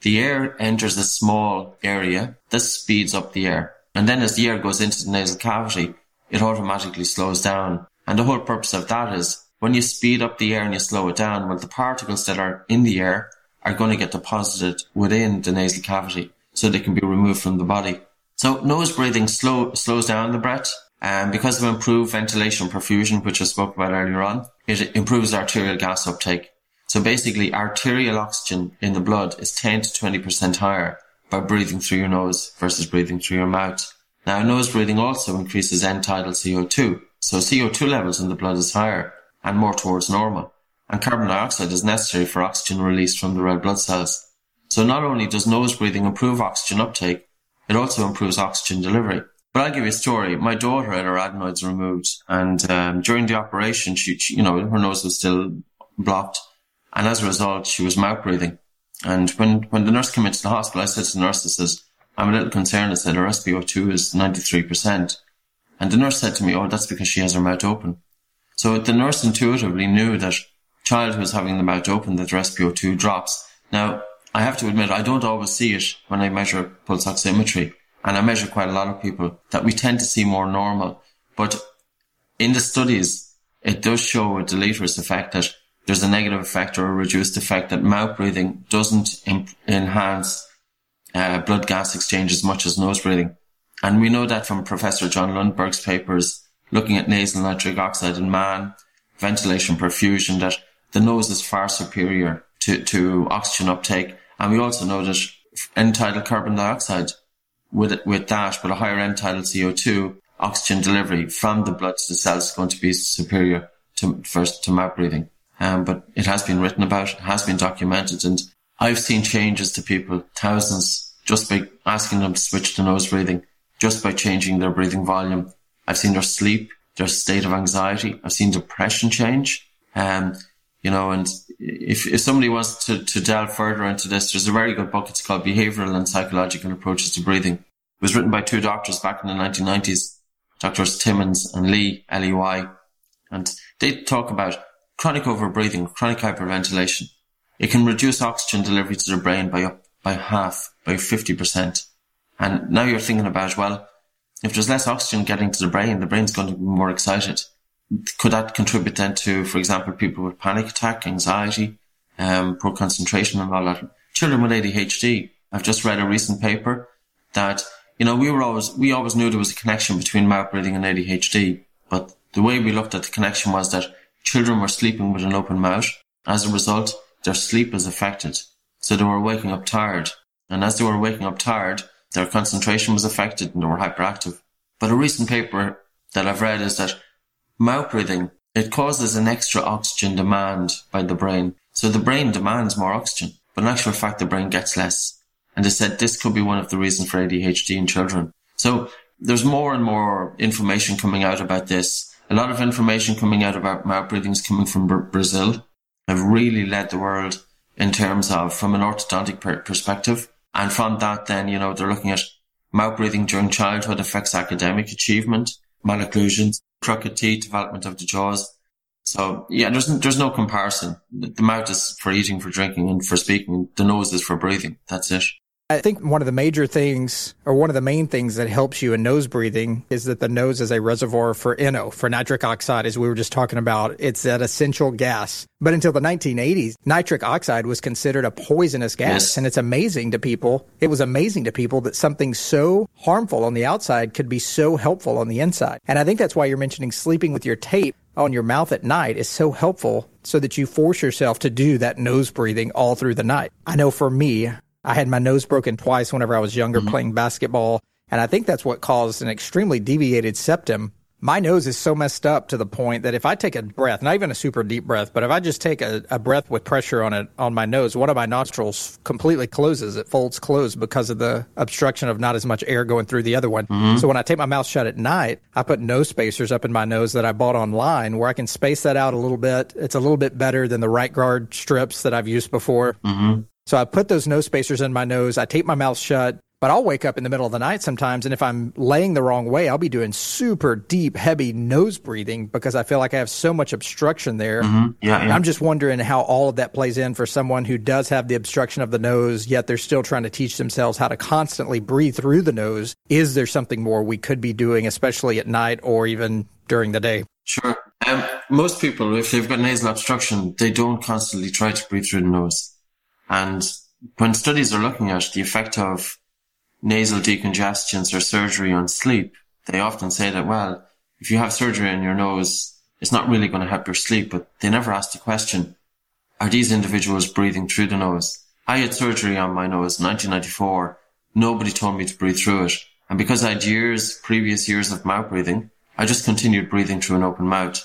the air enters a small area. This speeds up the air. And then as the air goes into the nasal cavity, it automatically slows down. And the whole purpose of that is when you speed up the air and you slow it down, well, the particles that are in the air are going to get deposited within the nasal cavity so they can be removed from the body. So nose breathing slows down the breath. And because of improved ventilation perfusion, which I spoke about earlier on, it improves arterial gas uptake. So basically, arterial oxygen in the blood is 10 to 20% higher by breathing through your nose versus breathing through your mouth. Now, nose breathing also increases end tidal CO2. So CO2 levels in the blood is higher and more towards normal. And carbon dioxide is necessary for oxygen released from the red blood cells. So not only does nose breathing improve oxygen uptake, it also improves oxygen delivery. But I'll give you a story. My daughter had her adenoids removed, and during the operation, she her nose was still blocked, and as a result, she was mouth breathing. And when the nurse came into the hospital, I said to the nurse, I says, I'm a little concerned. I said, her SpO2 is 93%. And the nurse said to me, oh, that's because she has her mouth open. So the nurse intuitively knew that child who's having the mouth open, that their SpO2 drops. Now, I have to admit, I don't always see it when I measure pulse oximetry. And I measure quite a lot of people that we tend to see more normal. But in the studies, it does show a deleterious effect, that there's a negative effect or a reduced effect, that mouth breathing doesn't enhance blood gas exchange as much as nose breathing. And we know that from Professor John Lundberg's papers looking at nasal nitric oxide in man, ventilation perfusion, that the nose is far superior to oxygen uptake. And we also know that end tidal carbon dioxide with a higher end tidal CO2, oxygen delivery from the blood to the cells is going to be superior to mouth breathing. But it has been written about, it has been documented, and I've seen changes to people, thousands, just by asking them to switch to nose breathing, just by changing their breathing volume. I've seen their sleep, their state of anxiety. I've seen depression change. And if somebody wants to delve further into this, there's a very good book. It's called Behavioral and Psychological Approaches to Breathing. It was written by two doctors back in the 1990s, Doctors Timmons and Lee, L-E-Y. And they talk about chronic overbreathing, chronic hyperventilation. It can reduce oxygen delivery to the brain by 50%. And now you're thinking about, well, if there's less oxygen getting to the brain's going to be more excited. Could that contribute then to, for example, people with panic attack, anxiety, poor concentration and all that? Children with ADHD. I've just read a recent paper that, we always knew there was a connection between mouth breathing and ADHD. But the way we looked at the connection was that children were sleeping with an open mouth. As a result, their sleep was affected. So they were waking up tired. And as they were waking up tired, their concentration was affected and they were hyperactive. But a recent paper that I've read is that mouth breathing, it causes an extra oxygen demand by the brain. So the brain demands more oxygen, but in actual fact, the brain gets less. And they said this could be one of the reasons for ADHD in children. So there's more and more information coming out about this. A lot of information coming out about mouth breathing is coming from Brazil. I've really led the world in terms of, from an orthodontic perspective. And from that then, they're looking at mouth breathing during childhood affects academic achievement, malocclusions, crooked teeth, development of the jaws. So yeah, there's no comparison. The mouth is for eating, for drinking, and for speaking. The nose is for breathing. That's it. I think one of the main things that helps you in nose breathing is that the nose is a reservoir for NO, for nitric oxide, as we were just talking about. It's that essential gas. But until the 1980s, nitric oxide was considered a poisonous gas. Yes. And it was amazing to people that something so harmful on the outside could be so helpful on the inside. And I think that's why you're mentioning sleeping with your tape on your mouth at night is so helpful, so that you force yourself to do that nose breathing all through the night. I know for me, I had my nose broken twice whenever I was younger, mm-hmm. playing basketball, and I think that's what caused an extremely deviated septum. My nose is so messed up to the point that if I take a breath, not even a super deep breath, but if I just take a breath with pressure on my nose, one of my nostrils completely closes. It folds closed because of the obstruction of not as much air going through the other one. Mm-hmm. So when I take my mouth shut at night, I put nose spacers up in my nose that I bought online where I can space that out a little bit. It's a little bit better than the right guard strips that I've used before. Mm-hmm. So I put those nose spacers in my nose. I tape my mouth shut, but I'll wake up in the middle of the night sometimes. And if I'm laying the wrong way, I'll be doing super deep, heavy nose breathing because I feel like I have so much obstruction there. Mm-hmm. Yeah. I'm just wondering how all of that plays in for someone who does have the obstruction of the nose, yet they're still trying to teach themselves how to constantly breathe through the nose. Is there something more we could be doing, especially at night or even during the day? Sure. Most people, if they've got nasal obstruction, they don't constantly try to breathe through the nose. And when studies are looking at the effect of nasal decongestions or surgery on sleep, they often say that, well, if you have surgery on your nose, it's not really going to help your sleep, but they never ask the question, Are these individuals breathing through the nose? I had surgery on my nose in 1994. Nobody told me to breathe through it. And because I had previous years of mouth breathing, I just continued breathing through an open mouth,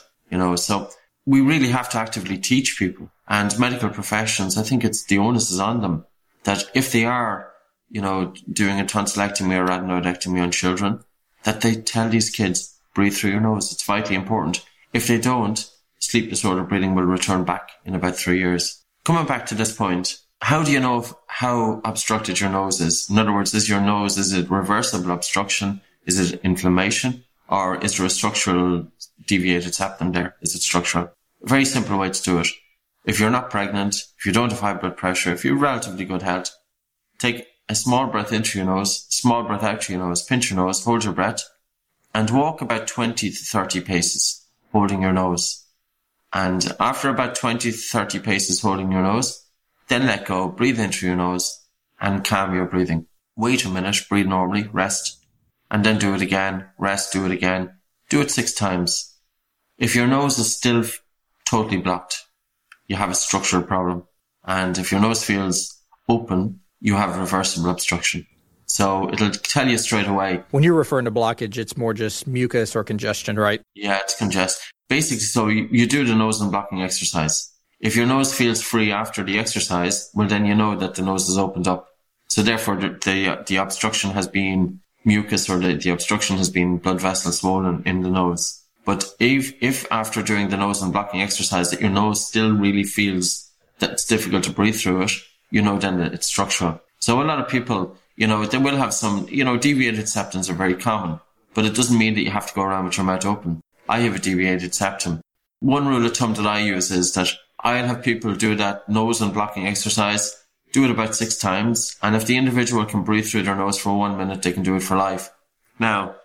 so we really have to actively teach people, and medical professions, I think the onus is on them that if they are, doing a tonsillectomy or adenoidectomy on children, that they tell these kids, breathe through your nose. It's vitally important. If they don't, sleep disorder breathing will return back in about 3 years. Coming back to this point, how do you know how obstructed your nose is? In other words, is it reversible obstruction? Is it inflammation? Or is there a structural deviated septum there? Is it structural? Very simple way to do it. If you're not pregnant, if you don't have high blood pressure, if you're relatively good health, take a small breath into your nose, small breath out to your nose, pinch your nose, hold your breath, and walk about 20 to 30 paces holding your nose. And after about 20 to 30 paces holding your nose, then let go, breathe in through your nose, and calm your breathing. Wait a minute, breathe normally, rest, and then do it again, rest, do it again. Do it 6 times. If your nose is still totally blocked, you have a structural problem. And if your nose feels open, you have reversible obstruction. So it'll tell you straight away. When you're referring to blockage, it's more just mucus or congestion, right? Yeah, it's congestion. Basically, so you do the nose unblocking exercise. If your nose feels free after the exercise, well, then you know that the nose is opened up. So therefore, the obstruction has been mucus, or the obstruction has been blood vessels swollen in the nose. But if after doing the nose unblocking exercise that your nose still really feels that it's difficult to breathe through it, then it's structural. So a lot of people, they will have some, deviated septums are very common, but it doesn't mean that you have to go around with your mouth open. I have a deviated septum. One rule of thumb that I use is that I'll have people do that nose and blocking exercise, do it about 6 times. And if the individual can breathe through their nose for 1 minute, they can do it for life. Now,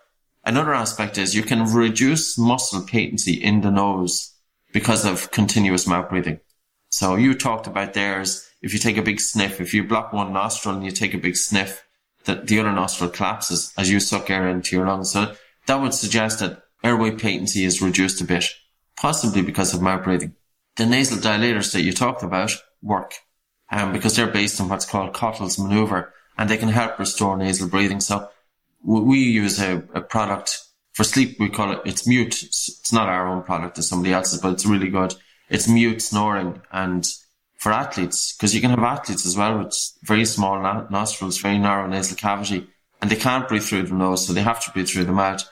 another aspect is you can reduce muscle patency in the nose because of continuous mouth breathing. So you talked about theirs. If you take a big sniff, if you block one nostril and you take a big sniff, that the other nostril collapses as you suck air into your lungs. So that would suggest that airway patency is reduced a bit, possibly because of mouth breathing. The nasal dilators that you talked about work because they're based on what's called Cottle's maneuver, and they can help restore nasal breathing. So we use a product for sleep. We call it's mute. It's not our own product, it's somebody else's, but it's really good. It's mute snoring, and for athletes, because you can have athletes as well with very small nostrils, very narrow nasal cavity, and they can't breathe through the nose, so they have to breathe through the mouth.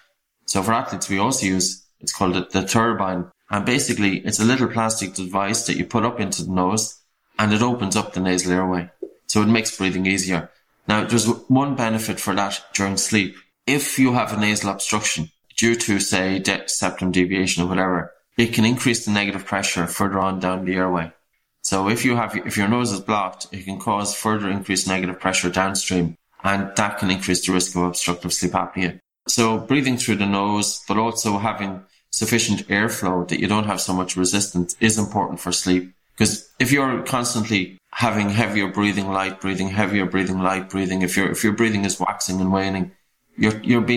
So for athletes, we also use, it's called the turbine. And basically, it's a little plastic device that you put up into the nose, and it opens up the nasal airway. So it makes breathing easier. Now, there's one benefit for that during sleep. If you have a nasal obstruction due to, say, septum deviation or whatever, it can increase the negative pressure further on down the airway. So if your nose is blocked, it can cause further increased negative pressure downstream, and that can increase the risk of obstructive sleep apnea. So breathing through the nose, but also having sufficient airflow that you don't have so much resistance is important for sleep. Because if you're constantly having heavier breathing, light breathing, heavier breathing, light breathing, if your breathing is waxing and waning, your sleep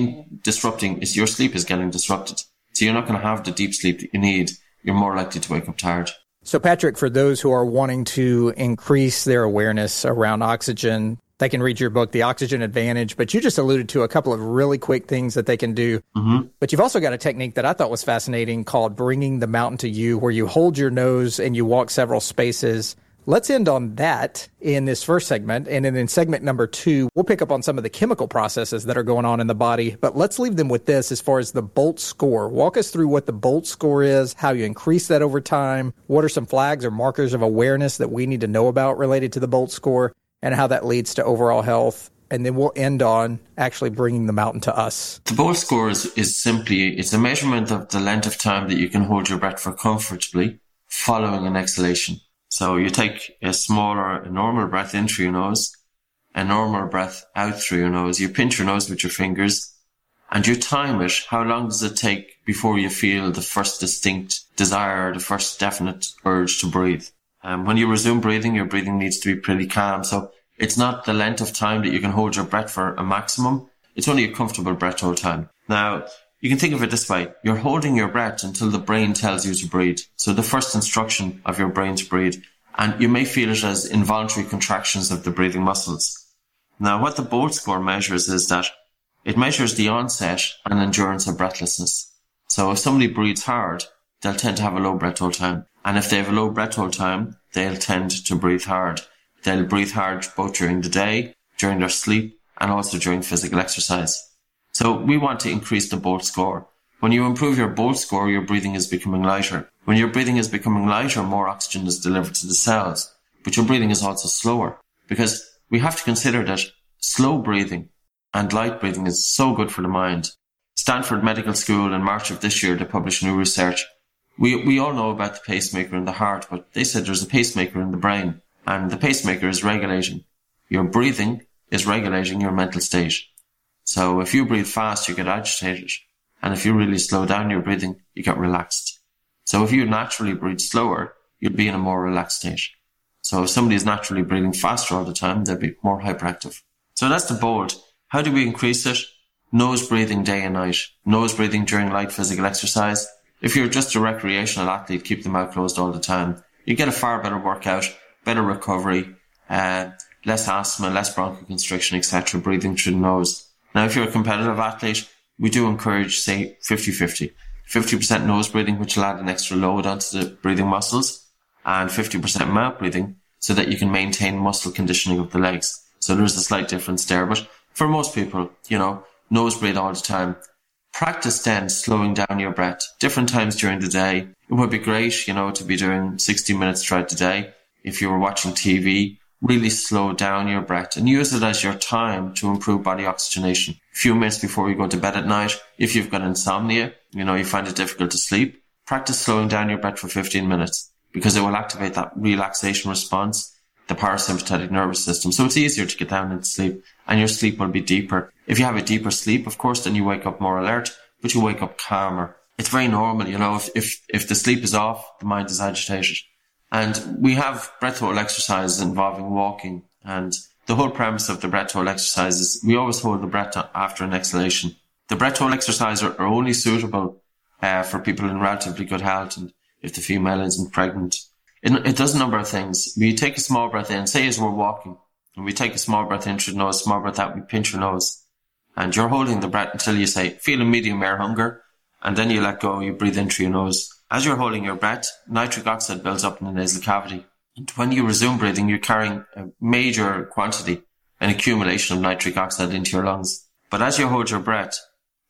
is getting disrupted. So you're not going to have the deep sleep that you need. You're more likely to wake up tired. So Patrick, for those who are wanting to increase their awareness around oxygen, they can read your book, The Oxygen Advantage, but you just alluded to a couple of really quick things that they can do. Mm-hmm. But you've also got a technique that I thought was fascinating called bringing the mountain to you, where you hold your nose and you walk several spaces. Let's end on that in this first segment. And then in segment number 2, we'll pick up on some of the chemical processes that are going on in the body. But let's leave them with this as far as the BOLT score. Walk us through what the BOLT score is, how you increase that over time. What are some flags or markers of awareness that we need to know about related to the BOLT score, and how that leads to overall health? And then we'll end on actually bringing the mountain to us. The BOLT score is simply, it's a measurement of the length of time that you can hold your breath for comfortably following an exhalation. So you take a smaller, normal breath in through your nose, a normal breath out through your nose. You pinch your nose with your fingers and you time it. How long does it take before you feel the first distinct desire, the first definite urge to breathe? When you resume breathing, your breathing needs to be pretty calm. So it's not the length of time that you can hold your breath for a maximum. It's only a comfortable breath all the time. Now, you can think of it this way. You're holding your breath until the brain tells you to breathe. So the first instruction of your brain to breathe. and you may feel it as involuntary contractions of the breathing muscles. Now, what the BOLT score measures is that it measures the onset and endurance of breathlessness. So if somebody breathes hard, they'll tend to have a low breath hold time. And if they have a low breath hold time, they'll tend to breathe hard. They'll breathe hard both during the day, during their sleep, and also during physical exercise. So we want to increase the BOLT score. When you improve your BOLT score, your breathing is becoming lighter. When your breathing is becoming lighter, more oxygen is delivered to the cells. But your breathing is also slower, because we have to consider that slow breathing and light breathing is so good for the mind. Stanford Medical School, in March of this year, they published new research. We all know about the pacemaker in the heart, but they said there's a pacemaker in the brain, and the pacemaker is regulating. Your breathing is regulating your mental state. So if you breathe fast, you get agitated, and if you really slow down your breathing, you get relaxed. So if you naturally breathe slower, you'd be in a more relaxed state. So if somebody is naturally breathing faster all the time, they'd be more hyperactive. So that's the BOLT. How do we increase it? Nose breathing day and night. Nose breathing during light physical exercise. If you're just a recreational athlete, keep the mouth closed all the time. You get a far better workout, better recovery, less asthma, less bronchoconstriction, etc., breathing through the nose. Now, if you're a competitive athlete, we do encourage, say, 50-50. 50% nose breathing, which will add an extra load onto the breathing muscles, and 50% mouth breathing, so that you can maintain muscle conditioning of the legs. So there's a slight difference there, but for most people, you know, nose breathe all the time. Practice then slowing down your breath different times during the day. It would be great, you know, to be doing 60 minutes throughout the day. If you were watching TV, really slow down your breath and use it as your time to improve body oxygenation. A few minutes before you go to bed at night, if you've got insomnia, you know, you find it difficult to sleep, practice slowing down your breath for 15 minutes because it will activate that relaxation response, the parasympathetic nervous system. So it's easier to get down into sleep and your sleep will be deeper. If you have a deeper sleep, of course, then you wake up more alert, but you wake up calmer. It's very normal, you know, if the sleep is off, the mind is agitated. And we have breath hold exercises involving walking. And the whole premise of the breath hold exercise is we always hold the breath after an exhalation. The breath hold exercises are only suitable for people in relatively good health and if the female isn't pregnant. It does a number of things. We take a small breath in, say as we're walking, and we take a small breath in through the nose, small breath out, we pinch your nose. And you're holding the breath until you say, feel a medium air hunger, and then you let go, you breathe in through your nose. As you're holding your breath, nitric oxide builds up in the nasal cavity. And when you resume breathing, you're carrying a major quantity, an accumulation of nitric oxide into your lungs. But as you hold your breath,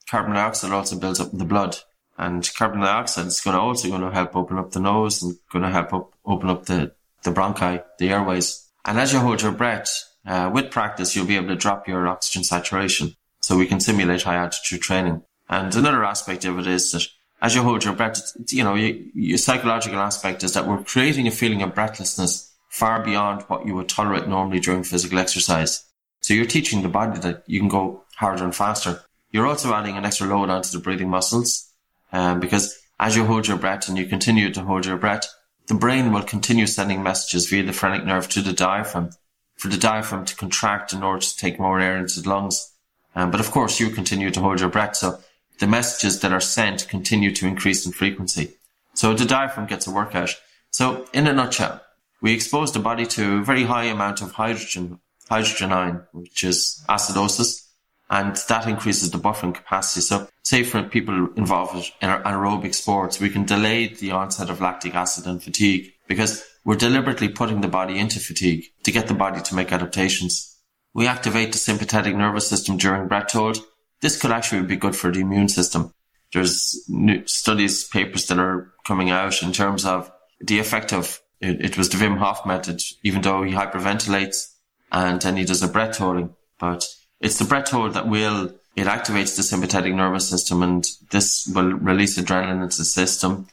carbon dioxide also builds up in the blood. And carbon dioxide is going to help open up the nose and going to help open up the bronchi, the airways. And as you hold your breath, with practice, you'll be able to drop your oxygen saturation. So we can simulate high altitude training. And another aspect of it is that as you hold your breath, you know, your psychological aspect is that we're creating a feeling of breathlessness far beyond what you would tolerate normally during physical exercise. So you're teaching the body that you can go harder and faster. You're also adding an extra load onto the breathing muscles. Because as you hold your breath and you continue to hold your breath, the brain will continue sending messages via the phrenic nerve to the diaphragm for the diaphragm to contract in order to take more air into the lungs. But of course, you continue to hold your breath, so the messages that are sent continue to increase in frequency. So the diaphragm gets a workout. So in a nutshell, we expose the body to a very high amount of hydrogen ion, which is acidosis, and that increases the buffering capacity. So say for people involved in anaerobic sports, we can delay the onset of lactic acid and fatigue because we're deliberately putting the body into fatigue to get the body to make adaptations. We activate the sympathetic nervous system during breath hold. This could actually be good for the immune system. There's new studies, papers that are coming out in terms of the effect of, it was the Wim Hof method, even though he hyperventilates and then he does a breath holding, but it's the breath hold that it activates the sympathetic nervous system and this will release adrenaline into the system.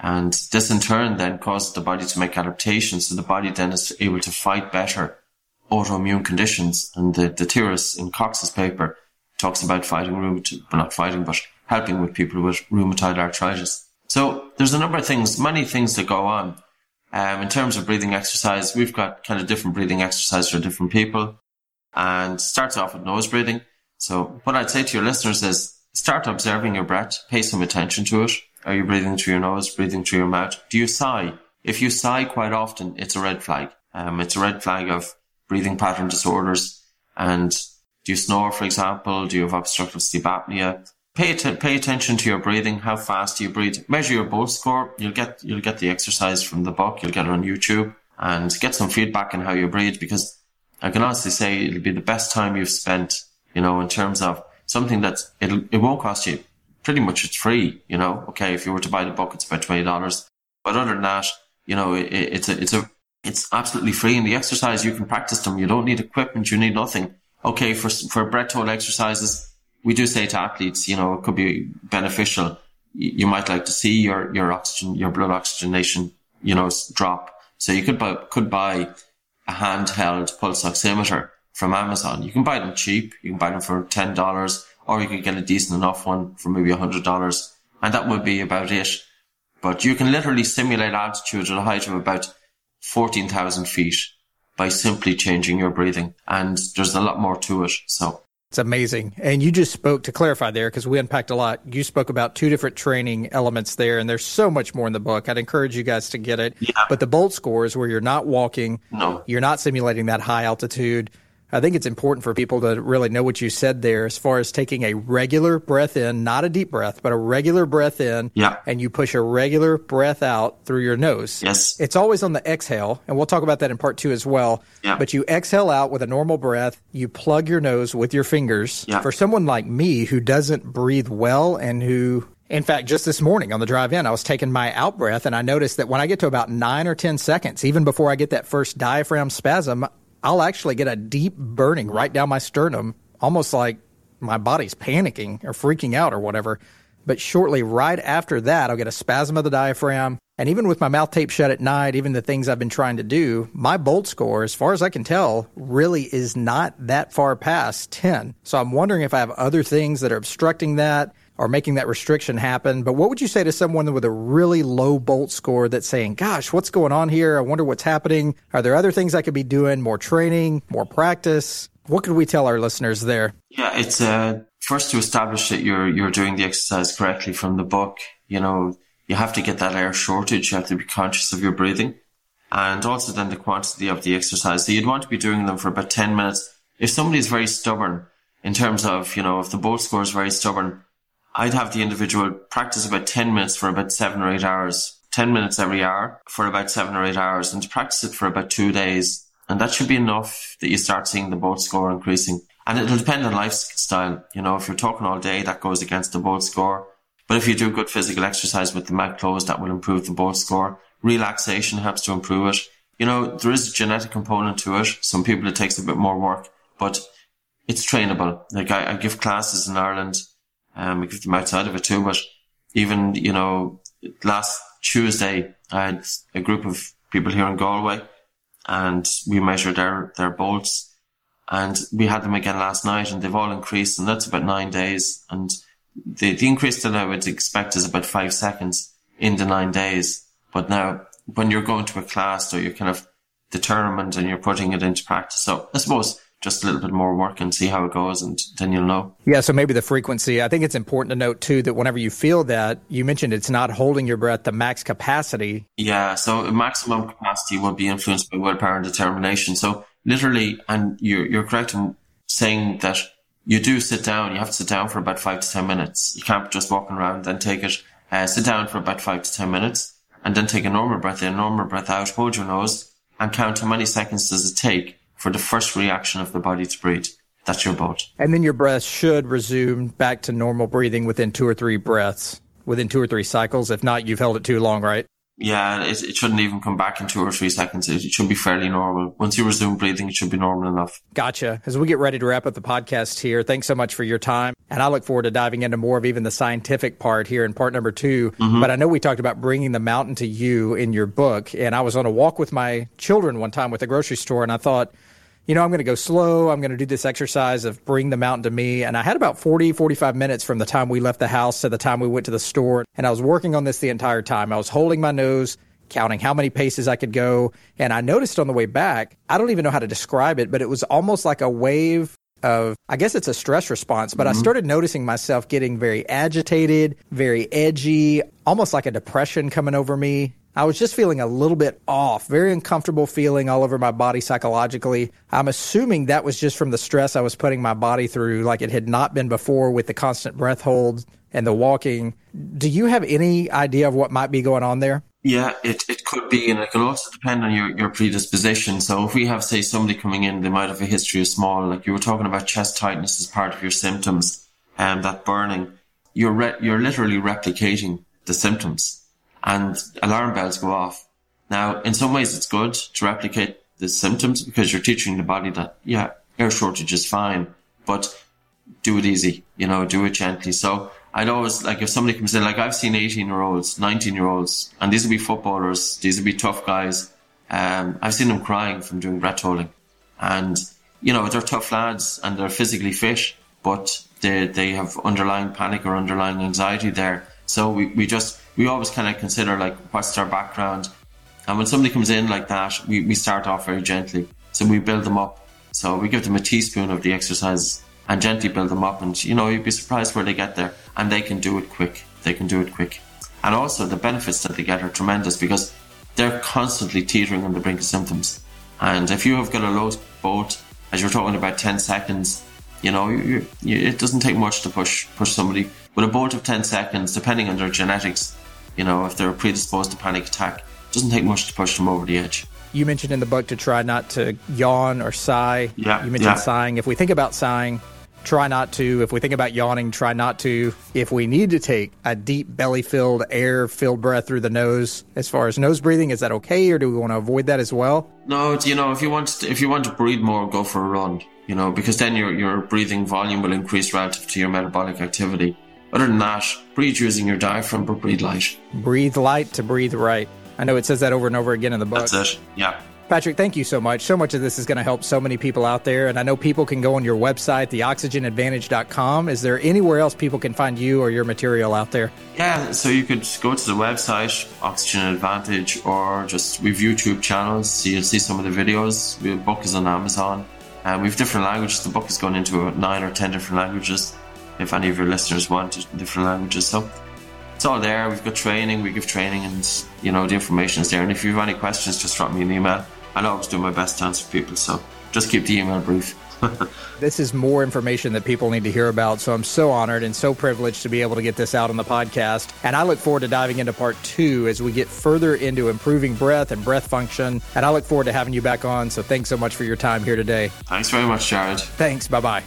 And this in turn then causes the body to make adaptations. So the body then is able to fight better autoimmune conditions. And the theorist in Cox's paper talks about helping with people with rheumatoid arthritis. So there's a number of things, many things that go on. In terms of breathing exercise, we've got kind of different breathing exercises for different people. And starts off with nose breathing. So what I'd say to your listeners is start observing your breath, pay some attention to it. Are you breathing through your nose, breathing through your mouth? Do you sigh? If you sigh quite often, it's a red flag. It's a red flag of breathing pattern disorders. And do you snore, for example? Do you have obstructive sleep apnea? Pay attention to your breathing. How fast do you breathe? Measure your BOLT score. You'll get the exercise from the book. You'll get it on YouTube, and get some feedback on how you breathe, because I can honestly say it'll be the best time you've spent, in terms of something that it won't cost you. Pretty much it's free, Okay, if you were to buy the book, it's about $20. But other than that, it's absolutely free. And the exercise, you can practice them. You don't need equipment. You need nothing. Okay, for breath hold exercises, we do say to athletes, it could be beneficial. You might like to see your oxygen, your blood oxygenation, drop. So you could buy a handheld pulse oximeter from Amazon. You can buy them cheap. You can buy them for $10, or you could get a decent enough one for maybe $100. And that would be about it. But you can literally simulate altitude at a height of about 14,000 feet by simply changing your breathing. And there's a lot more to it. So. It's amazing. And you just spoke, to clarify there, because we unpacked a lot, you spoke about two different training elements there, and there's so much more in the book. I'd encourage you guys to get it. Yeah. But the BOLT score is where you're not walking, You're not simulating that high altitude. I think it's important for people to really know what you said there as far as taking a regular breath in, not a deep breath, but a regular breath in, And you push a regular breath out through your nose. Yes. It's always on the exhale, and we'll talk about that in part two as well. Yeah. But you exhale out with a normal breath. You plug your nose with your fingers. Yeah. For someone like me who doesn't breathe well and who... In fact, just this morning on the drive in, I was taking my out breath, and I noticed that when I get to about 9 or 10 seconds, even before I get that first diaphragm spasm, I'll actually get a deep burning right down my sternum, almost like my body's panicking or freaking out or whatever. But shortly right after that, I'll get a spasm of the diaphragm. And even with my mouth taped shut at night, even the things I've been trying to do, my BOLT score, as far as I can tell, really is not that far past 10. So I'm wondering if I have other things that are obstructing that or making that restriction happen. But what would you say to someone with a really low BOLT score that's saying, gosh, what's going on here? I wonder what's happening. Are there other things I could be doing? More training, more practice? What could we tell our listeners there? Yeah, it's first to establish that you're doing the exercise correctly from the book. You have to get that air shortage. You have to be conscious of your breathing. And also then the quantity of the exercise. So you'd want to be doing them for about 10 minutes. If somebody's very stubborn in terms of, if the BOLT score is very stubborn, I'd have the individual practice about 10 minutes for about 7 or 8 hours, 10 minutes every hour for about 7 or 8 hours, and to practice it for about 2 days. And that should be enough that you start seeing the BOLT score increasing. And it'll depend on lifestyle. If you're talking all day, that goes against the BOLT score. But if you do good physical exercise with the mouth closed, that will improve the BOLT score. Relaxation helps to improve it. There is a genetic component to it. Some people, it takes a bit more work, but it's trainable. Like I give classes in Ireland. I give them outside of it too, but even, last Tuesday, I had a group of people here in Galway, and we measured their bolts, and we had them again last night, and they've all increased, and that's about 9 days. And the increase that I would expect is about 5 seconds in the 9 days. But now, when you're going to a class, so you're kind of determined and you're putting it into practice. So I suppose just a little bit more work and see how it goes, and then you'll know. Yeah, so maybe the frequency. I think it's important to note, too, that whenever you feel that, you mentioned it's not holding your breath to max capacity. Yeah, so maximum capacity will be influenced by willpower and determination. So literally, and you're correct in saying that you do sit down. You have to sit down for about 5 to 10 minutes. You can't just walk around and then take it. Sit down for about 5 to 10 minutes, and then take a normal breath in, normal breath out, hold your nose, and count how many seconds does it take for the first reaction of the body to breathe. That's your BOLT. And then your breath should resume back to normal breathing within 2 or 3 breaths, within 2 or 3 cycles. If not, you've held it too long, right? Yeah, it shouldn't even come back in 2 or 3 seconds. It should be fairly normal. Once you resume breathing, it should be normal enough. Gotcha. As we get ready to wrap up the podcast here, thanks so much for your time. And I look forward to diving into more of even the scientific part here in part number 2. Mm-hmm. But I know we talked about bringing the mountain to you in your book. And I was on a walk with my children one time with the grocery store, and I thought, I'm going to go slow. I'm going to do this exercise of bring the mountain to me. And I had about 40, 45 minutes from the time we left the house to the time we went to the store. And I was working on this the entire time. I was holding my nose, counting how many paces I could go. And I noticed on the way back, I don't even know how to describe it, but it was almost like a wave of, I guess it's a stress response, but I started noticing myself getting very agitated, very edgy, almost like a depression coming over me. I was just feeling a little bit off, very uncomfortable feeling all over my body psychologically. I'm assuming that was just from the stress I was putting my body through, like it had not been before with the constant breath holds and the walking. Do you have any idea of what might be going on there? Yeah, it could be, and it could also depend on your predisposition. So if we have, say, somebody coming in, they might have a history of small, like you were talking about chest tightness as part of your symptoms, and that burning, you're literally replicating the symptoms, and alarm bells go off. Now, in some ways, it's good to replicate the symptoms because you're teaching the body that, yeah, air shortage is fine, but do it easy, do it gently. So I'd always, like, if somebody comes in, like I've seen 18-year-olds, 19-year-olds, and these would be footballers, these would be tough guys. I've seen them crying from doing breath holding. And, they're tough lads and they're physically fit, but they have underlying panic or underlying anxiety there. So we always kind of consider, like, what's their background. And when somebody comes in like that, we start off very gently. So we build them up. So we give them a teaspoon of the exercises and gently build them up, and you'd be surprised where they get there, and they can do it quick. And also the benefits that they get are tremendous because they're constantly teetering on the brink of symptoms. And if you have got a low BOLT, as you're talking about 10 seconds, it doesn't take much to push somebody with a BOLT of 10 seconds, depending on their genetics, if they're predisposed to panic attack, it doesn't take much to push them over the edge. You mentioned in the book to try not to yawn or sigh. Yeah, you mentioned sighing. If we think about sighing, try not to. If we think about yawning, try not to. If we need to take a deep belly-filled, air-filled breath through the nose, as far as nose breathing, is that okay, or do we want to avoid that as well? No, if you want to breathe more, go for a run. Because then your breathing volume will increase relative to your metabolic activity. Other than that, breathe using your diaphragm, but breathe light. Breathe light to breathe right. I know it says that over and over again in the book. That's it, yeah. Patrick, thank you so much. So much of this is going to help so many people out there. And I know people can go on your website, theoxygenadvantage.com. Is there anywhere else people can find you or your material out there? Yeah, so you could go to the website, Oxygen Advantage, or just we've YouTube channels, so you'll see some of the videos. The book is on Amazon. We've different languages. The book is going into about 9 or 10 different languages, if any of your listeners want different languages. So it's all there. We've got training. We give training, and the information is there. And if you have any questions, just drop me an email. I'll always do my best to answer people. So just keep the email brief. This is more information that people need to hear about. So I'm so honored and so privileged to be able to get this out on the podcast. And I look forward to diving into part 2 as we get further into improving breath and breath function. And I look forward to having you back on. So thanks so much for your time here today. Thanks very much, Jared. Thanks. Bye-bye.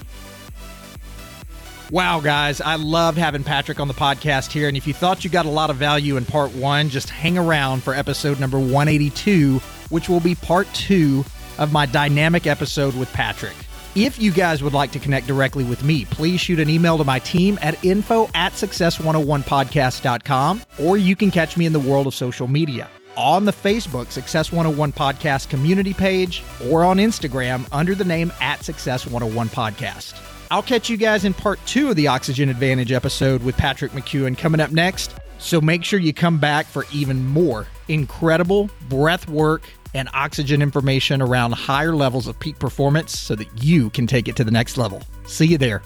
Wow, guys, I loved having Patrick on the podcast here. And if you thought you got a lot of value in part 1, just hang around for episode number 182, which will be part 2 of my dynamic episode with Patrick. If you guys would like to connect directly with me, please shoot an email to my team at info@success101podcast.com, or you can catch me in the world of social media on the Facebook Success 101 Podcast community page, or on Instagram under the name @Success101Podcast. I'll catch you guys in part 2 of the Oxygen Advantage episode with Patrick McKeown coming up next. So make sure you come back for even more incredible breath work and oxygen information around higher levels of peak performance so that you can take it to the next level. See you there.